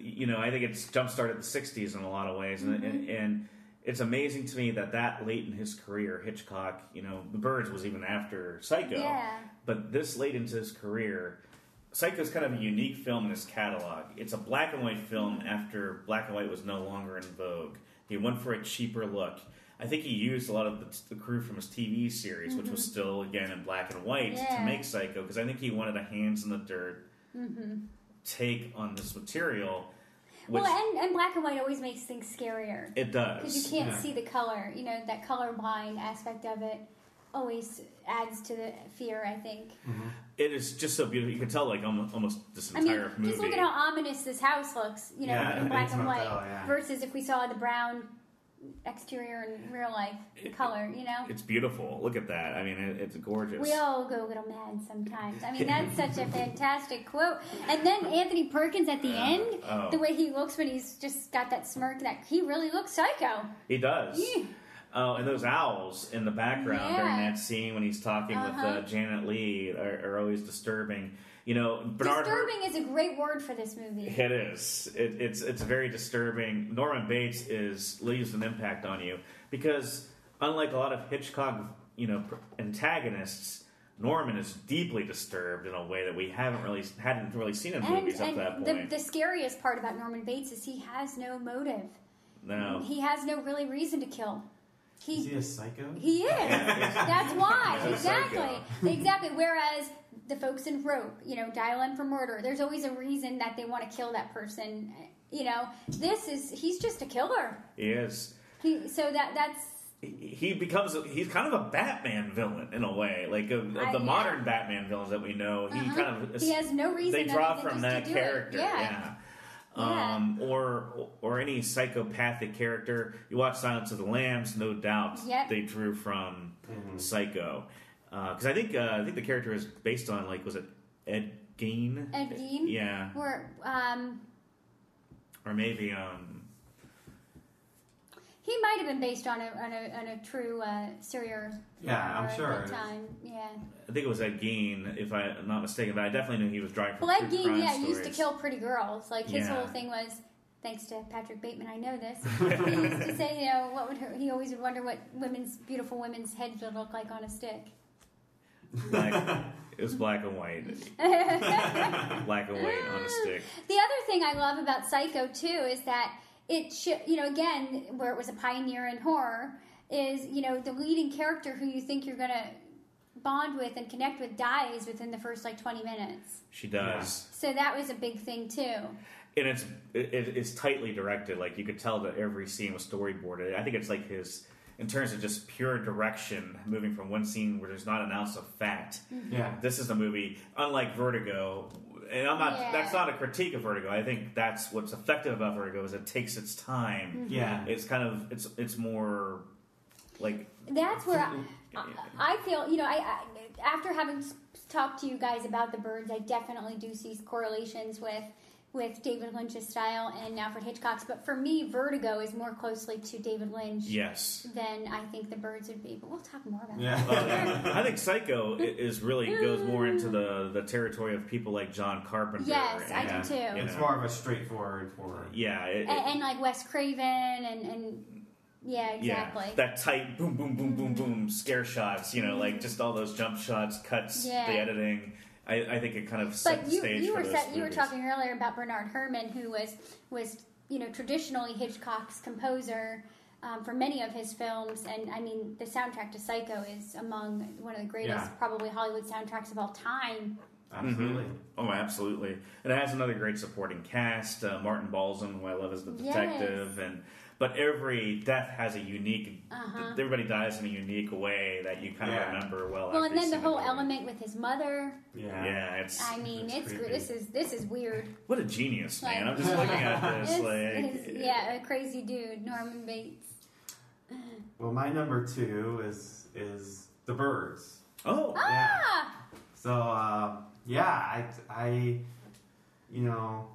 You know, I think it's jump-started the 60s in a lot of ways, mm-hmm. and it's amazing to me that late in his career, Hitchcock, you know, The Birds was even after Psycho. Yeah. But this late into his career, Psycho is kind of a unique film in his catalog. It's a black and white film after black and white was no longer in vogue. He went for a cheaper look. I think he used a lot of the crew from his TV series, mm-hmm. which was still, again, in black and white, to make Psycho, because I think he wanted a hands-in-the-dirt mm-hmm. take on this material. Which, well, and black and white always makes things scarier. It does. Because you can't see the color. You know, that colorblind aspect of it always adds to the fear, I think. Mm-hmm. It is just so beautiful. You can tell, like, almost this entire movie. Just look at how ominous this house looks, you know, in black and white, versus if we saw the brown exterior in real life, color, you know? It's beautiful. Look at that. I mean, it's gorgeous. We all go a little mad sometimes. I mean, that's such a fantastic quote. And then Anthony Perkins at the end, the way he looks when he's just got that smirk, that he really looks psycho. He does. Yeah. Oh, and those owls in the background during that scene when he's talking with Janet Leigh are always disturbing. You know, disturbing is a great word for this movie. It is. It's very disturbing. Norman Bates leaves an impact on you because, unlike a lot of Hitchcock, you know, antagonists, Norman is deeply disturbed in a way that we hadn't really seen in movies up to that point. The scariest part about Norman Bates is he has no motive. No, he has no really reason to kill. Is he a psycho? He is. That's why. Exactly. Whereas the folks in Rope, you know, Dial M for Murder, there's always a reason that they want to kill that person. You know, he's just a killer. He is. He's kind of a Batman villain in a way, like of the modern Batman villains that we know. He kind of he has no reason. They draw from that character. Yeah. Or any psychopathic character. You watch Silence of the Lambs, no doubt they drew from Psycho, because I think the character is based on, like, was it Ed Gein? Ed Gein, yeah, or maybe He might have been based on a true serial. Yeah, I'm sure. At that time. Yeah. I think it was Ed Gein, if I'm not mistaken, but I definitely knew he was drawing from true crime stories. Well, Ed Gein, yeah, used to kill pretty girls. Like, his whole thing was, thanks to Patrick Bateman, I know this. He used to say, you know, he always would wonder what beautiful women's heads would look like on a stick. It was black and white. Black and white on a stick. The other thing I love about Psycho, too, is that it should, you know, again, where it was a pioneer in horror, is, you know, the leading character who you think you're going to bond with and connect with dies within the first, 20 minutes. She does. Yeah. So that was a big thing, too. And it's tightly directed. Like, you could tell that every scene was storyboarded. I think it's like his... in terms of just pure direction, moving from one scene where there's not an ounce of fact. Mm-hmm. Yeah. This is a movie, unlike Vertigo, and I'm not, that's not a critique of Vertigo. I think that's what's effective about Vertigo is it takes its time. Mm-hmm. Yeah. It's kind of, it's more like... That's where I feel, you know, I after having talked to you guys about The Birds, I definitely do see correlations with David Lynch's style and Alfred Hitchcock's, but for me, Vertigo is more closely to David Lynch than I think The Birds would be. But we'll talk more about that. I think Psycho is really goes more into the territory of people like John Carpenter. Yes, and, I do too. It's more of a straightforward horror. Yeah, and like Wes Craven and yeah, exactly. Yeah, that tight boom, boom, boom, boom, boom scare shots. You know, like just all those jump shots, cuts, the editing. I think it kind of set the stage for those movies. But you were talking earlier about Bernard Herrmann, who was you know, traditionally Hitchcock's composer for many of his films, and I mean the soundtrack to Psycho is among one of the greatest, probably Hollywood soundtracks of all time. Absolutely. Mm-hmm. Oh, absolutely. And it has another great supporting cast. Martin Balsam, who I love as the detective, but every death has a unique... Everybody dies in a unique way that you kind of remember well. Well, and then the whole element with his mother. Yeah. I mean, this is weird. What a genius, man. I'm just looking at this. A crazy dude, Norman Bates. Well, my number 2 is The Birds. Oh! Yeah. Ah! So, I you know...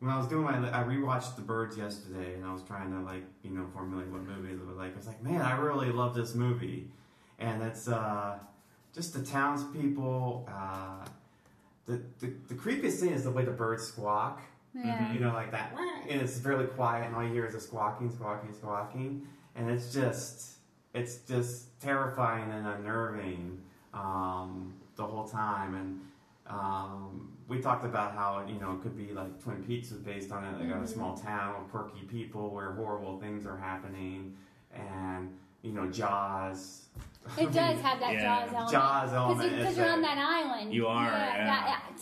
When I was doing I rewatched The Birds yesterday, and I was trying to formulate what movie it was like. I was like, man, I really love this movie, and it's just the townspeople. The creepiest thing is the way the birds squawk. Yeah. You know, like that, and it's really quiet, and all you hear is a squawking, squawking, squawking, and it's just terrifying and unnerving the whole time, and. We talked about how it could be like Twin Peaks was based on it, a small town with quirky people where horrible things are happening, and Jaws. It does have that Jaws element because you're on that island. You are,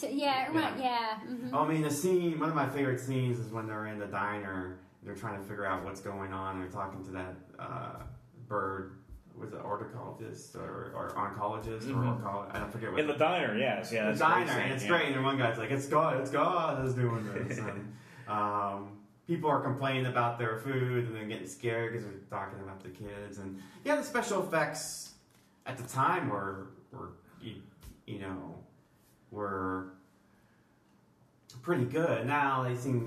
Mm-hmm. I mean, one of my favorite scenes is when they're in the diner. They're trying to figure out what's going on. They're talking to that bird. Was it ornithologist or oncologist or I forget what. In the diner, the diner, and it's great. And one guy's like, "It's God that's doing this." And people are complaining about their food and they're getting scared because they're talking about the kids. And the special effects at the time were pretty good. Now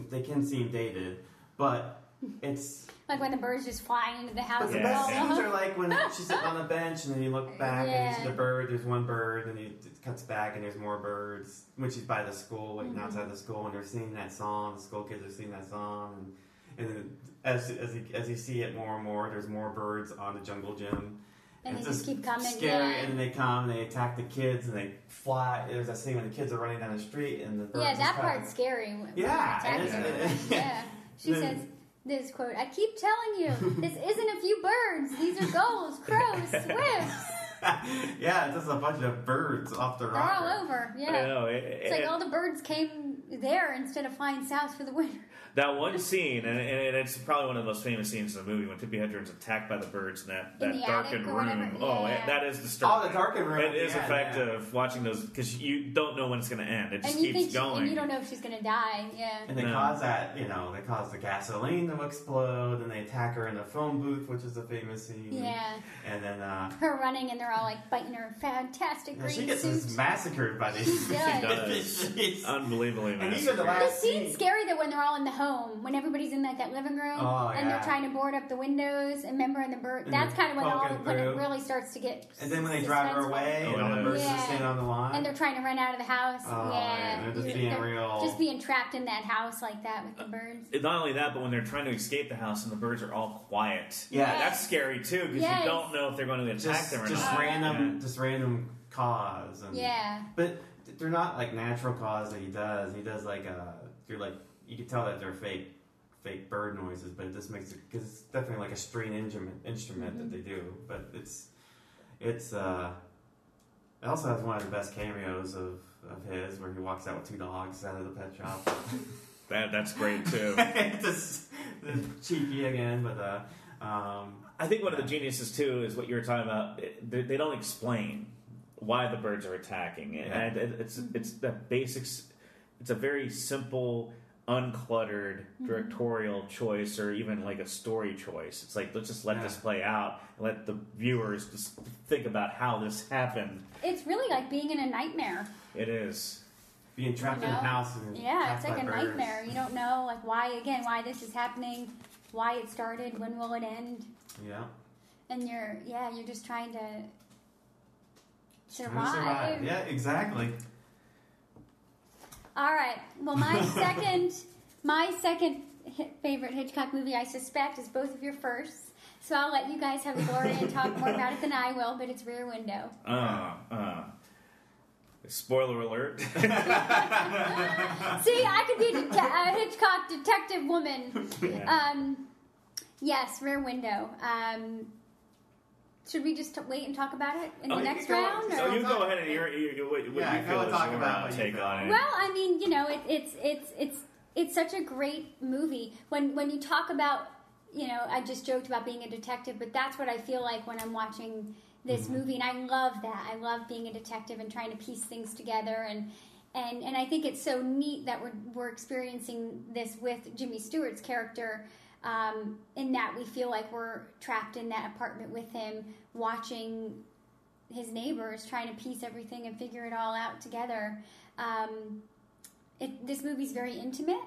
they can seem dated, but it's. Like when the birds just flying into the house. But the scenes are like when she's sitting on the bench and then you look back and there's the bird, there's one bird, and it cuts back and there's more birds. When she's by the school, outside the school, and they're singing that song, the school kids are singing that song. And then as you see it more and more, there's more birds on the jungle gym. And they just keep coming. Scary, and then they come and they attack the kids and they fly. There's that scene when the kids are running down the street and the birds. Yeah, that part's scary. She says... This quote, I keep telling you, this isn't a few birds. These are gulls, crows, swifts. It's just a bunch of birds off the rock. They're all over, It's like all the birds came there instead of flying south for the winter. That one scene, and it's probably one of the most famous scenes in the movie, when Tippi Hedren's attacked by the birds in that darkened room. That is disturbing. Oh, the darkened room. It is effective watching those, because you don't know when it's going to end. It just keeps going. And you don't know if she's going to die, And they cause that, they cause the gasoline to explode, and they attack her in the phone booth, which is a famous scene. Yeah. And then... her running, and they're all, biting her fantastic green suit. She gets massacred by these. She does. Unbelievably and even the last scene's scary though when they're all in the home, when everybody's in like that living room and they're trying to board up the windows. And remember in the bird, that's kind of when it really starts to get. And then when they drive her away, and all the birds are standing on the lawn, and they're trying to run out of the house. Just being trapped in that house like that with the birds. Not only that, but when they're trying to escape the house and the birds are all quiet, that's scary too because you don't know if they're going to attack them or not. Just random cause. And, but they're not like natural cause that he does. He does like you can tell that they're fake bird noises, but it just makes it because it's definitely like a string instrument that they do. But it's it also has one of the best cameos of his where he walks out with two dogs out of the pet shop. That's great too. It's cheeky again, but I think one of the geniuses too is what you were talking about. They don't explain why the birds are attacking, and it's that basics. It's a very simple, uncluttered directorial choice, or even like a story choice. It's like let's just let this play out, and let the viewers just think about how this happened. It's really like being in a nightmare. It is. Being trapped in a house. It's like a nightmare. You don't know, like, why this is happening, why it started, when will it end. Yeah. And you're just trying to survive. Yeah, exactly. All right. Well, my second favorite Hitchcock movie, I suspect, is both of your firsts. So I'll let you guys have the glory and talk more about it than I will, but it's Rear Window. Spoiler alert. See, I could be a Hitchcock detective woman. Yeah. Yes, Rear Window. Should we just wait and talk about it in the next round? So you go ahead and you feel talk about take on it. Well, I mean, you know, it's such a great movie. When you talk about, you know, I just joked about being a detective, but that's what I feel like when I'm watching this movie, and I love that. I love being a detective and trying to piece things together, and I think it's so neat that we're experiencing this with Jimmy Stewart's character, in that we feel like we're trapped in that apartment with him, watching his neighbors trying to piece everything and figure it all out together. This movie's very intimate,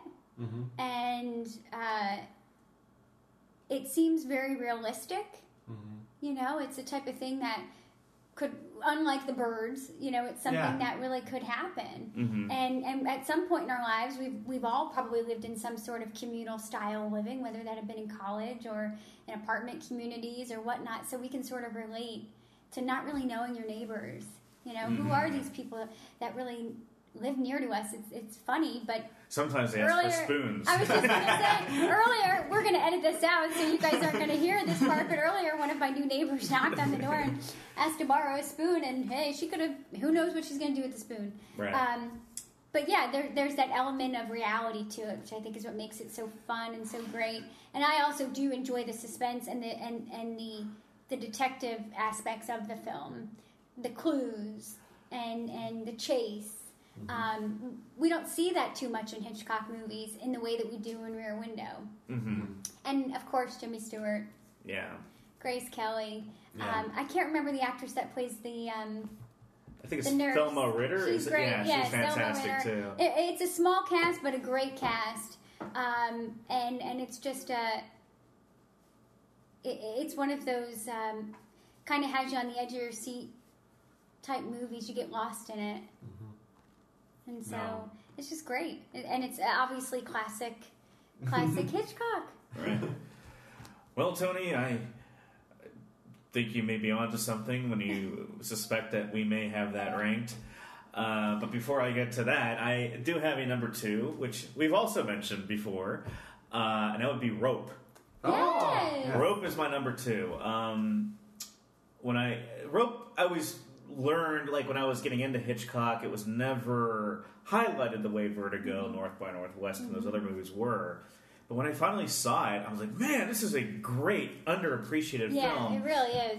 and it seems very realistic. You know, it's the type of thing that could, unlike the birds, you know, it's something that really could happen. And at some point in our lives, we've all probably lived in some sort of communal style living, whether that had been in college or in apartment communities or whatnot. So we can sort of relate to not really knowing your neighbors. You know, who are these people that really live near to us? It's funny, but sometimes they ask for spoons. I was just going to say, earlier, we're going to edit this out so you guys aren't going to hear this part, but earlier one of my new neighbors knocked on the door and asked to borrow a spoon, and hey, she could have, who knows what she's going to do with the spoon. Right. But yeah, there's that element of reality to it, which I think is what makes it so fun and so great. And I also do enjoy the suspense and the detective aspects of the film, the clues and the chase. We don't see that too much in Hitchcock movies in the way that we do in Rear Window. And, of course, Jimmy Stewart. Yeah. Grace Kelly. Yeah. I can't remember the actress that plays the I think it's nurse. Thelma Ritter. She's great. Yeah, she's fantastic, too. It's a small cast, but a great cast. And it's just it's one of those kind of has you on the edge of your seat type movies. You get lost in it. And so it's just great, and it's obviously classic Hitchcock. Right. Well, Tony, I think you may be onto something when you suspect that we may have that ranked. But before I get to that, I do have a number two, which we've also mentioned before, and that would be Rope. Yes. Rope is my number two. I always learned, like, when I was getting into Hitchcock, it was never highlighted the way Vertigo, North by Northwest, and those other movies were. But when I finally saw it, I was like, man, this is a great, underappreciated film. Yeah, it really is.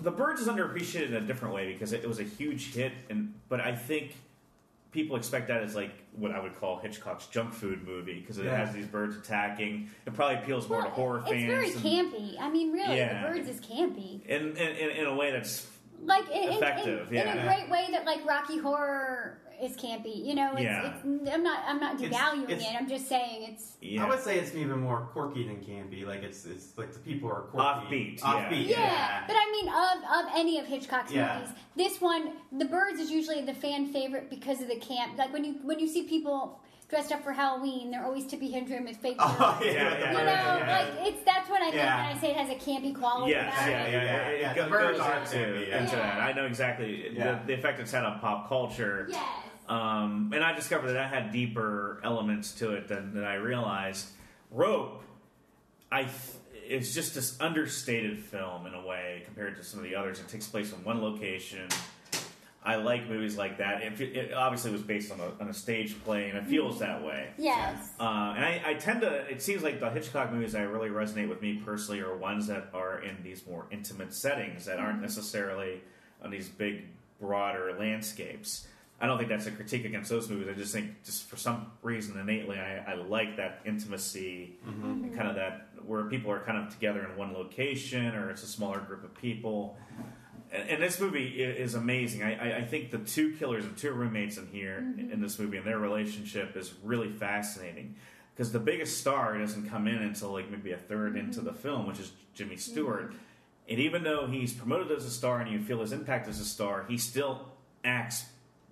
The Birds is underappreciated in a different way because it was a huge hit, but I think people expect that as, like, what I would call Hitchcock's junk food movie because it has these birds attacking. It probably appeals more to horror fans. It's very campy. I mean, really, The Birds is campy. And in a way that's effective, in a great way that like Rocky Horror is campy. You know, I'm not devaluing it. I'm just saying it's. Yeah. I would say it's even more quirky than campy. Like it's like the people are quirky, offbeat. Yeah. Yeah, but I mean, of any of Hitchcock's movies, this one, The Birds, is usually the fan favorite because of the camp. Like when you see people dressed up for Halloween, they're always Tippi Hedren with fake clothes. Oh, like that's what I mean when I say it has a campy quality. Yes, The Birds are too into that. I know exactly the effect it's had on pop culture. Yes. And I discovered that I had deeper elements to it than I realized. Rope, it's just this understated film in a way compared to some of the others. It takes place in one location. I like movies like that. It obviously was based on a stage play, and it feels that way. Yes. And I tend to... It seems like the Hitchcock movies that really resonate with me personally are ones that are in these more intimate settings that aren't necessarily on these big, broader landscapes. I don't think that's a critique against those movies. I just think, just for some reason, innately, I like that intimacy and kind of that... where people are kind of together in one location, or it's a smaller group of people... And this movie is amazing. I think the two killers and two roommates in here in this movie and their relationship is really fascinating, because the biggest star doesn't come in until like maybe a third into the film, which is Jimmy Stewart. And even though he's promoted as a star and you feel his impact as a star, he still acts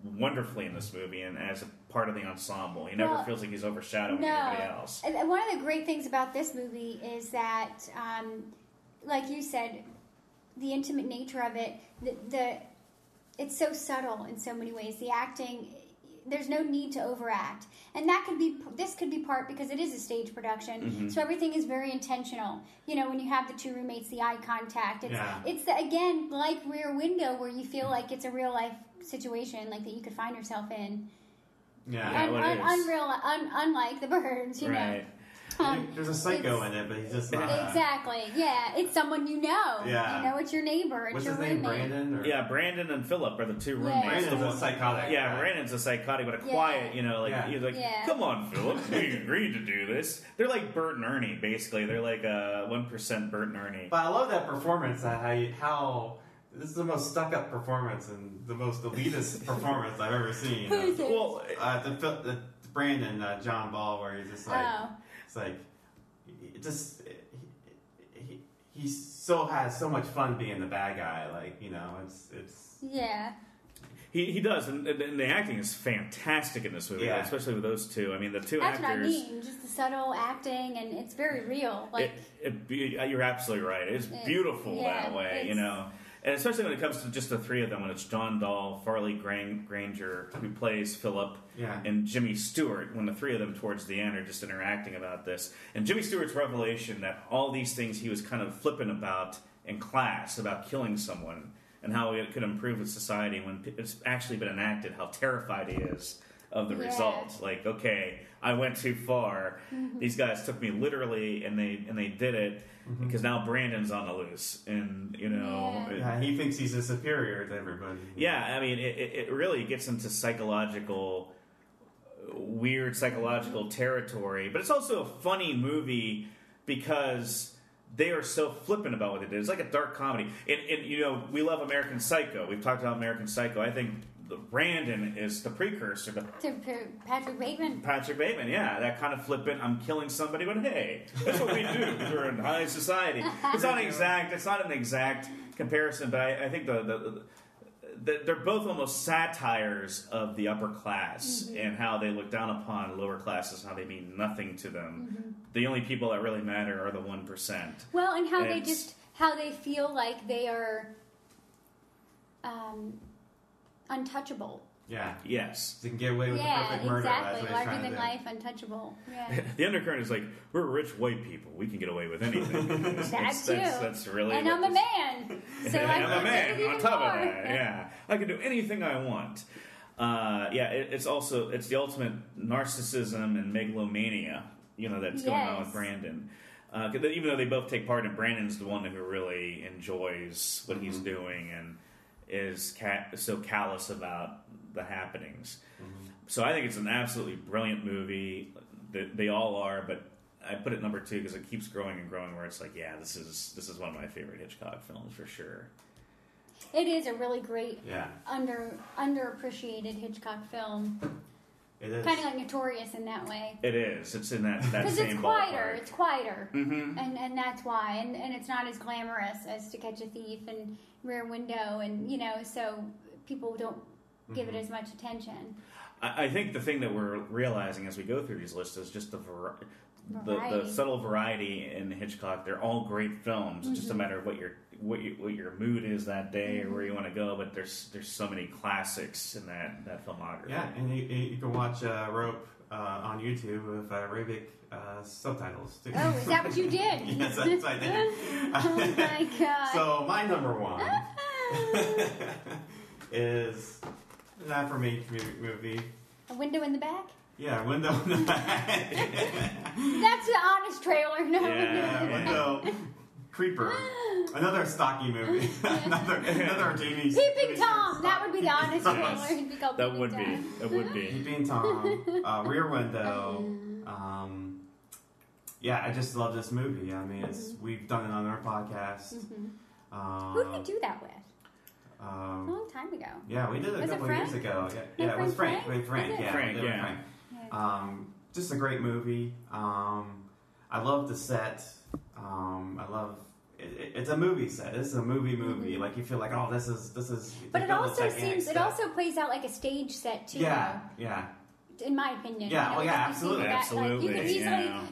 wonderfully in this movie and as a part of the ensemble. He never feels like he's overshadowing anybody else. One of the great things about this movie is that, like you said, the intimate nature of it, it's so subtle in so many ways. The acting, there's no need to overact, and this could be part because it is a stage production. So everything is very intentional. You know, when you have the two roommates, the eye contact. It's again like Rear Window, where you feel like it's a real life situation, like that you could find yourself in. Unlike The Birds, you know. There's a psycho in it, but he's just not... Exactly, yeah. It's someone you know. Yeah. You know, it's your neighbor, it's your roommate. What's his name, Brandon? Or... Yeah, Brandon and Philip are the two roommates. Brandon's a psychotic. Yeah, Brandon's a psychotic, but a quiet, you know, like, he's like, come on, Philip, we agreed to do this. They're like Bert and Ernie, basically. They're like 1% Bert and Ernie. But I love that performance, how this is the most stuck-up performance and the most elitist performance I've ever seen. Who is it? Well, the Brandon, John Ball, where he's just like... Oh. It's like, he still has so much fun being the bad guy. Like, you know, it's yeah. He does, and the acting is fantastic in this movie, especially with those two. I mean, the two actors. That's what I mean, just the subtle acting, and it's very real. Like you're absolutely right. It's beautiful that way, you know. And especially when it comes to just the three of them, when it's John Dahl, Farley Granger, who plays Philip, and Jimmy Stewart, when the three of them towards the end are just interacting about this. And Jimmy Stewart's revelation that all these things he was kind of flippant about in class, about killing someone, and how it could improve with society when it's actually been enacted, how terrified he is of the results. Like, okay, I went too far. These guys took me literally, and they did it. Because now Brandon's on the loose, and you know he thinks he's a superior to everybody. Yeah, I mean it really gets into weird psychological territory, but it's also a funny movie because they are so flippant about what they did. It's like a dark comedy, and you know we love American Psycho. We've talked about American Psycho. I think Brandon is the precursor to Patrick Bateman. Patrick Bateman, yeah, that kind of flippant. I'm killing somebody, but hey, that's what we do. We're in high society. It's not an exact comparison, but I think they're both almost satires of the upper class and how they look down upon lower classes, how they mean nothing to them. The only people that really matter are the 1%. Well, and how they feel like they are. Untouchable. Yeah. Yes. They can get away with the perfect murder. Exactly. That's what larger than life, untouchable. Yeah. The undercurrent is like, we're rich white people. We can get away with anything. That's really. And I'm a man. So I'm a man on top of that. Yeah. I can do anything I want. It's the ultimate narcissism and megalomania. You know that's going on with Brandon. Even though they both take part, and Brandon's the one who really enjoys what he's doing and. Is so callous about the happenings. So I think it's an absolutely brilliant movie. They all are, but I put it number 2 because it keeps growing and growing where it's like, this is one of my favorite Hitchcock films for sure. It is a really great, underappreciated Hitchcock film. It is. Kind of like Notorious in that way. It is. It's in that same ballpark. Because it's quieter. It's quieter. Mm-hmm. And that's why. And it's not as glamorous as To Catch a Thief and Rear Window. And, you know, so people don't give it as much attention. I think the thing that we're realizing as we go through these lists is just the subtle variety in Hitchcock. They're all great films. Mm-hmm. It's just a matter of what your mood is that day or where you want to go. But there's so many classics in that filmography. Yeah, and you can watch Rope on YouTube with Arabic subtitles too. Oh, is that what you did? Yes, that's what I did. Oh my god! So my number one is an after-made comedic movie. A Window in the Back. Yeah, Window in the Back. That's the honest trailer. No, Window. Creeper. Another stocky movie. another Jamie's. Peeping Tom. That would be the honest trailer. It'd be called that would Tom. Be. It would be. Peeping Tom. Rear Window. Yeah, I just love this movie. I mean, we've done it on our podcast. Mm-hmm. Who did we do that with? A long time ago. Yeah, we did it a couple of years ago. Yeah, it was Frank. Frank. Just a great movie. I love the set. I love it's a movie set. It's a movie. Mm-hmm. Like you feel like, oh, this is. But it also seems it also plays out like a stage set too. Yeah, yeah. In my opinion. Yeah, absolutely, absolutely. Like,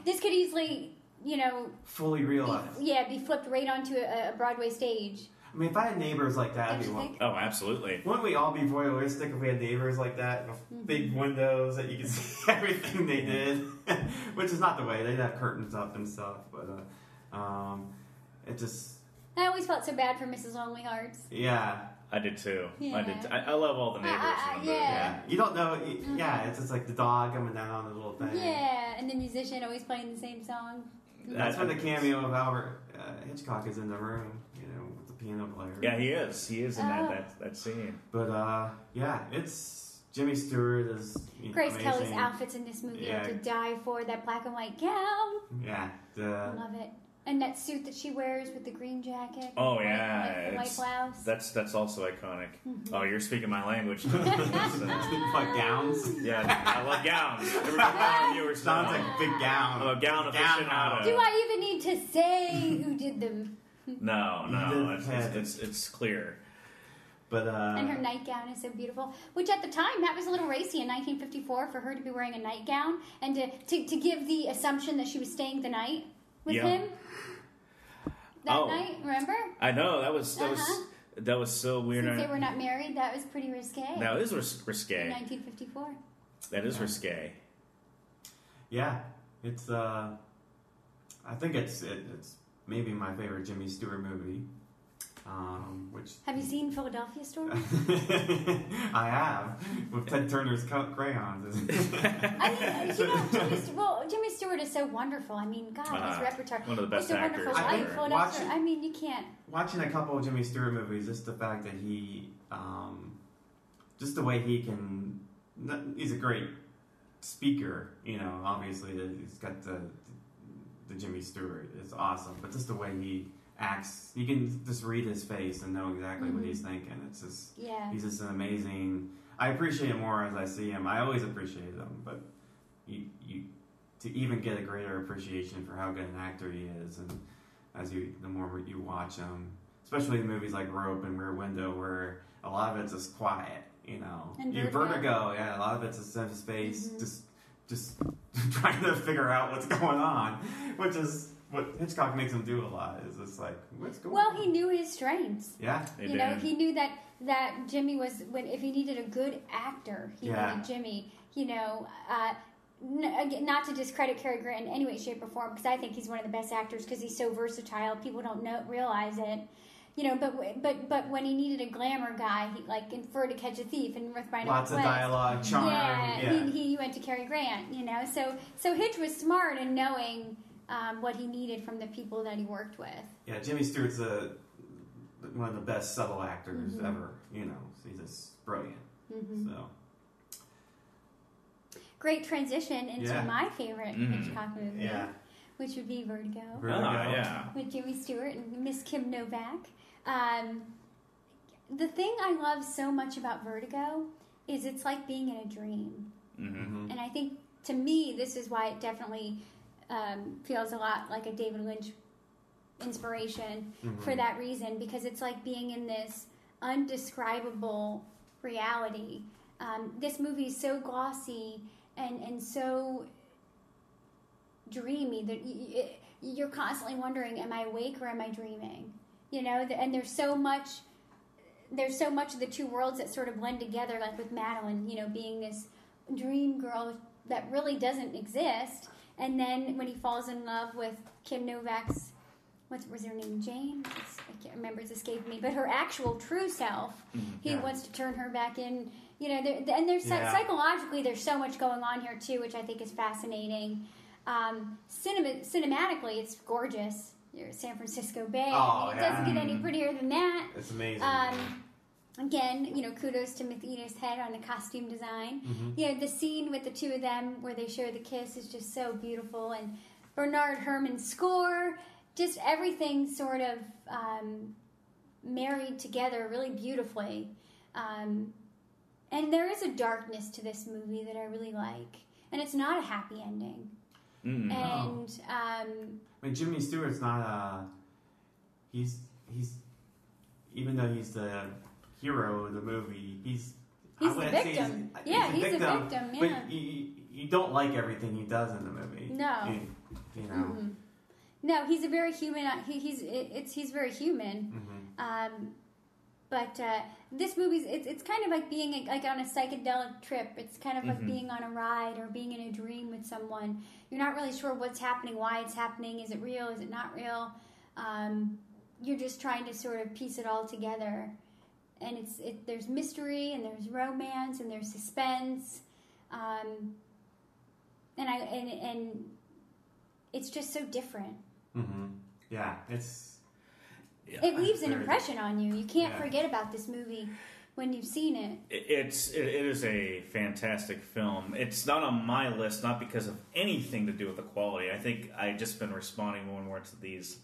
this could easily, you know, fully realized. Be flipped right onto a Broadway stage. I mean, if I had neighbors like that, oh, absolutely. Wouldn't we all be voyeuristic if we had neighbors like that with big windows that you could see everything they did? Which is not the way. They'd have curtains up and stuff, but it just... I always felt so bad for Mrs. Lonely Hearts. Yeah. I did too. Yeah. I love all the neighbors. Yeah. You don't know. It's just like the dog coming down on the little thing. Yeah, and the musician always playing the same song. That's where the cameo of Alfred Hitchcock is in the room, you know, with the piano player. Yeah, he is. He is in that scene. But, it's Jimmy Stewart is Grace Kelly's outfits in this movie are to die for. That black and white gown. Yeah. I love it. And that suit that she wears with the green jacket. Oh, yeah. The white blouse. That's also iconic. Mm-hmm. Oh, you're speaking my language. Like gowns? Yeah, I love gowns. Sounds like a big gown. Oh, gown aficionado. Do I even need to say who did them? No. It's clear. But, and her nightgown is so beautiful, which at the time that was a little racy in 1954 for her to be wearing a nightgown and to give the assumption that she was staying the night with him that night. Remember? I know that was so weird. Since they were not married, that was pretty risque. That is risque. In 1954. That is risque. Yeah, it's. I think it's maybe my favorite Jimmy Stewart movie. Which have you seen Philadelphia Story? I have, with Ted Turner's crayons. I mean, Jimmy Stewart is so wonderful. I mean, God, his repertoire. One of the best actors. You can't. Watching a couple of Jimmy Stewart movies, just the fact that he, just the way he can, he's a great speaker. You know, obviously he's got the Jimmy Stewart. It's awesome, but just the way he acts, you can just read his face and know exactly what he's thinking. It's just he's just an amazing. I appreciate him more as I see him. I always appreciate him, but you to even get a greater appreciation for how good an actor he is, and the more you watch him, especially in movies like Rope and Rear Window, where a lot of it's just quiet, you know. And Vertigo, a lot of it's just in his face, just trying to figure out what's going on, which is what Hitchcock makes him do a lot. Is it's like, what's going on? Well, he knew his strengths. Yeah, he knew that Jimmy was, if he needed a good actor, he needed Jimmy. You know, not to discredit Cary Grant in any way, shape, or form, because I think he's one of the best actors because he's so versatile. People don't realize it. You know, but when he needed a glamour guy, he like inferred To Catch a Thief and North by Northwest. Lots of dialogue, charm. Yeah. He went to Cary Grant. You know, so Hitch was smart in knowing what he needed from the people that he worked with. Yeah, Jimmy Stewart's one of the best subtle actors ever. You know, he's just brilliant. Mm-hmm. So great transition into my favorite Hitchcock movie, which would be Vertigo. Vertigo, with Jimmy Stewart and Miss Kim Novak. the thing I love so much about Vertigo is it's like being in a dream. Mm-hmm. And I think, to me, this is why it definitely feels a lot like a David Lynch inspiration mm-hmm. for that reason, because it's like being in this undescribable reality. This movie is so glossy and so dreamy that you're constantly wondering, am I awake or am I dreaming? You know, and there's so much of the two worlds that sort of blend together, like with Madeline, you know, being this dream girl that really doesn't exist, and then when he falls in love with Kim Novak's, what was her name, James? I can't remember, it's escaped me, but her actual true self, he wants to turn her back in, you know, psychologically there's so much going on here too, which I think is fascinating. Cinematically, it's gorgeous. You're at San Francisco Bay. Oh, it doesn't get any prettier than that. It's amazing. Again, you know, kudos to Edith Head on the costume design. Mm-hmm. You know, the scene with the two of them where they share the kiss is just so beautiful. And Bernard Herrmann's score, just everything sort of married together really beautifully. And there is a darkness to this movie that I really like. And it's not a happy ending. Mm-hmm. And I mean, Jimmy Stewart's not a... He's even though he's the hero of the movie, he's a victim. Yeah. But you don't like everything he does in the movie. No. You know. Mm-hmm. No, he's a very human. He's very human. Mm-hmm. But this movie's it's kind of like being like on a psychedelic trip. It's kind of like mm-hmm. being on a ride or being in a dream with someone. You're not really sure what's happening, why it's happening. Is it real? Is it not real? You're just trying to sort of piece it all together. And there's mystery and there's romance and there's suspense, and it's just so different. Mm-hmm. Yeah, it leaves an impression on you. You can't forget about this movie when you've seen it. It is a fantastic film. It's not on my list, not because of anything to do with the quality. I think I've just been responding more and more to these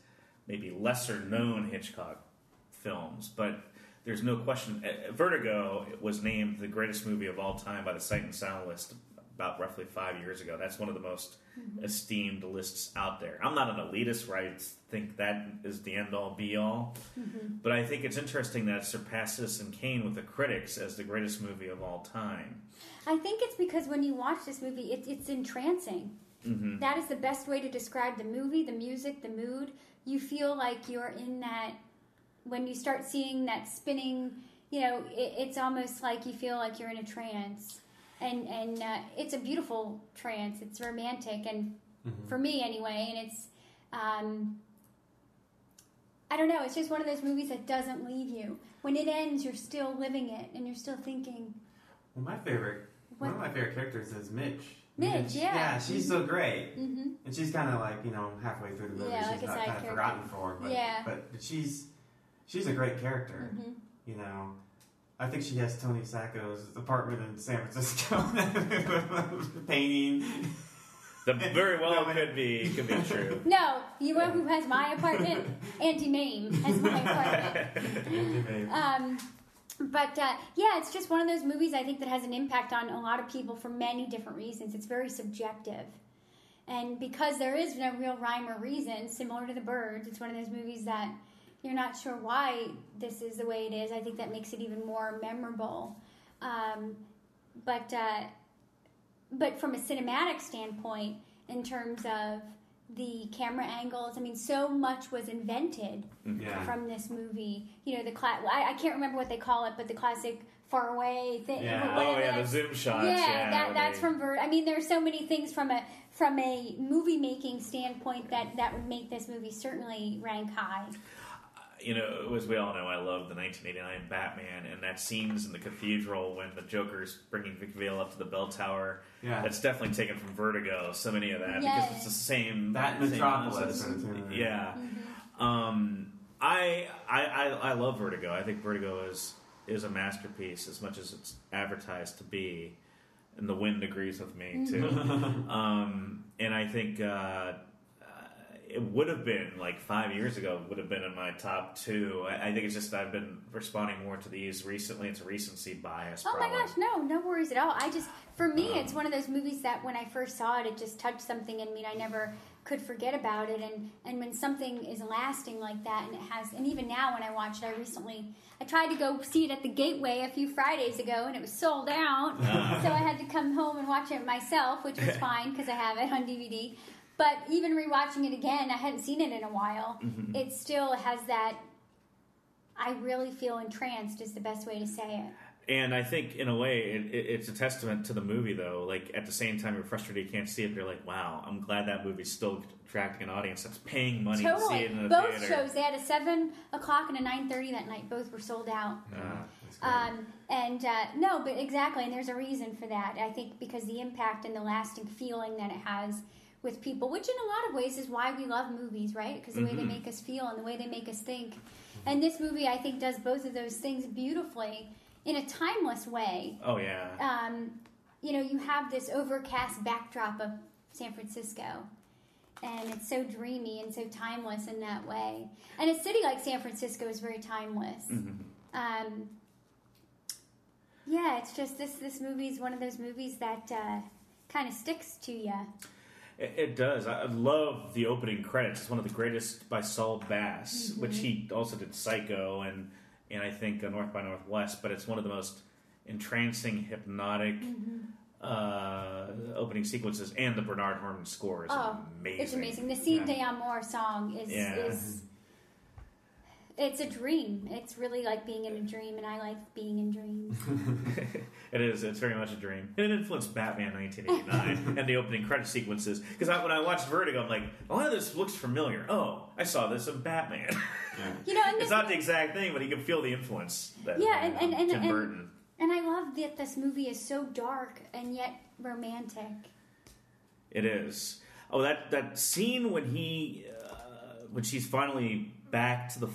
maybe lesser known Hitchcock films, but. There's no question. Vertigo was named the greatest movie of all time by the Sight and Sound list about roughly 5 years ago. That's one of the most mm-hmm. esteemed lists out there. I'm not an elitist where I think that is the end-all, be-all. Mm-hmm. But I think it's interesting that it surpassed Citizen Kane with the critics as the greatest movie of all time. I think it's because when you watch this movie, it's entrancing. Mm-hmm. That is the best way to describe the movie, the music, the mood. You feel like you're in that... When you start seeing that spinning, you know, it's almost like you feel like you're in a trance. And it's a beautiful trance. It's romantic, and mm-hmm. for me anyway. And it's, I don't know, it's just one of those movies that doesn't leave you. When it ends, you're still living it, and you're still thinking. Well, one of my favorite characters is Mitch. Yeah, she's so great. Mm-hmm. And she's kind of like, you know, halfway through the movie. Yeah, she's like kind of forgotten for her. But she's... She's a great character, mm-hmm. you know. I think she has Tony Sacco's apartment in San Francisco painting. Could be true. No, you know who has my apartment? Auntie Mame has my apartment. Auntie Mame. But it's just one of those movies I think that has an impact on a lot of people for many different reasons. It's very subjective. And because there is no real rhyme or reason, similar to The Birds, it's one of those movies that... You're not sure why this is the way it is. I think that makes it even more memorable. But from a cinematic standpoint, in terms of the camera angles, I mean, so much was invented from this movie. You know, the I can't remember what they call it, but the classic far away thing. Yeah. Oh yeah, the zoom shots. Yeah, that's from Bird. I mean, there's so many things from a movie making standpoint that would make this movie certainly rank high. You know, as we all know, I love the 1989 Batman, and that scenes in the cathedral when the Joker's bringing Vic Vale up to the bell tower. Yeah. That's definitely taken from Vertigo, so many of that, because it's the same... That Metropolis. Yeah. Mm-hmm. I love Vertigo. I think Vertigo is a masterpiece, as much as it's advertised to be. And the wind agrees with me, too. And I think... it would have been, like, 5 years ago, would have been in my top two. I think it's just I've been responding more to these recently. It's a recency bias. Oh, probably. My gosh, no worries at all. I just, for me, it's one of those movies that when I first saw it, it just touched something in me, and I never could forget about it. And when something is lasting like that, and it has, and even now when I watch it, I tried to go see it at the Gateway a few Fridays ago, and it was sold out. So I had to come home and watch it myself, which was fine because I have it on DVD. But even rewatching it again, I hadn't seen it in a while. Mm-hmm. It still has that, I really feel entranced is the best way to say it. And I think, in a way, it's a testament to the movie, though. Like, at the same time, you're frustrated you can't see it, but you're like, wow, I'm glad that movie's still attracting an audience that's paying money to see it in the theater. Both shows, they had a 7 o'clock and a 9:30 that night. Both were sold out. No, but exactly, and there's a reason for that. I think because the impact and the lasting feeling that it has with people, which in a lot of ways is why we love movies, right? Because the way they make us feel and the way they make us think. And this movie, I think, does both of those things beautifully in a timeless way. Oh, yeah. You know, you have this overcast backdrop of San Francisco, and it's so dreamy and so timeless in that way. And a city like San Francisco is very timeless. Yeah, it's just this movie is one of those movies that kind of sticks to you. It does. I love the opening credits. It's one of the greatest by Saul Bass, which he also did Psycho and I think North by Northwest, but it's one of the most entrancing, hypnotic opening sequences, and the Bernard Herrmann score is amazing. It's amazing. The Cine de Amor song is it's a dream. It's really like being in a dream, and I like being in dreams. It is. It's very much a dream. And it influenced Batman 1989 and the opening credit sequences. Because when I watched Vertigo, I'm like, a lot of this looks familiar. Oh, I saw this in Batman. You know, and it's not the exact thing, but you can feel the influence. Tim Burton. And I love that this movie is so dark and yet romantic. It is. Oh, that scene when when she's finally back to the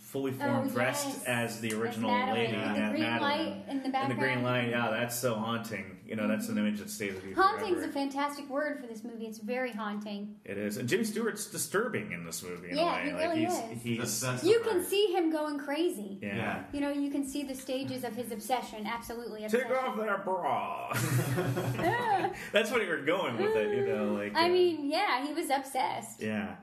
fully formed, dressed as the original lady, Natalie, in the background. And the green light, yeah, that's so haunting. You know, that's an image that stays with you. Haunting's a fantastic word for this movie. It's very haunting. It is, and Jimmy Stewart's disturbing in this movie. In a way. He really is. You can see him going crazy. Yeah, you know, you can see the stages of his obsession. Absolutely, obsession. Take off that bra. That's what you were going with it. You know, like he was obsessed. Yeah.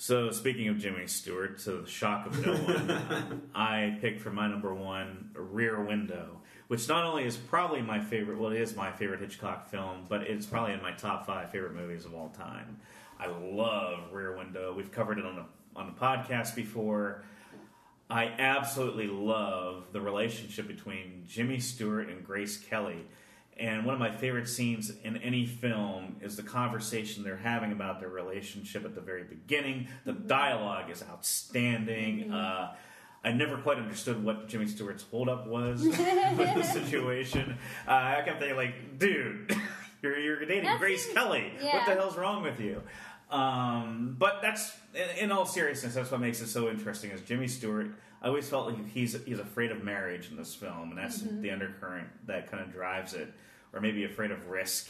So, speaking of Jimmy Stewart, to the shock of no one, I picked for my number one, Rear Window, which not only is probably my favorite, well, it is my favorite Hitchcock film, but it's probably in my top 5 favorite movies of all time. I love Rear Window. We've covered it on the podcast before. I absolutely love the relationship between Jimmy Stewart and Grace Kelly. And one of my favorite scenes in any film is the conversation they're having about their relationship at the very beginning. The dialogue is outstanding. I never quite understood what Jimmy Stewart's holdup was with the situation. I kept thinking, like, dude, you're dating Grace Kelly. Yeah. What the hell's wrong with you? But that's, in all seriousness, that's what makes it so interesting. Is Jimmy Stewart? I always felt like he's afraid of marriage in this film, and that's the undercurrent that kind of drives it, or maybe afraid of risk.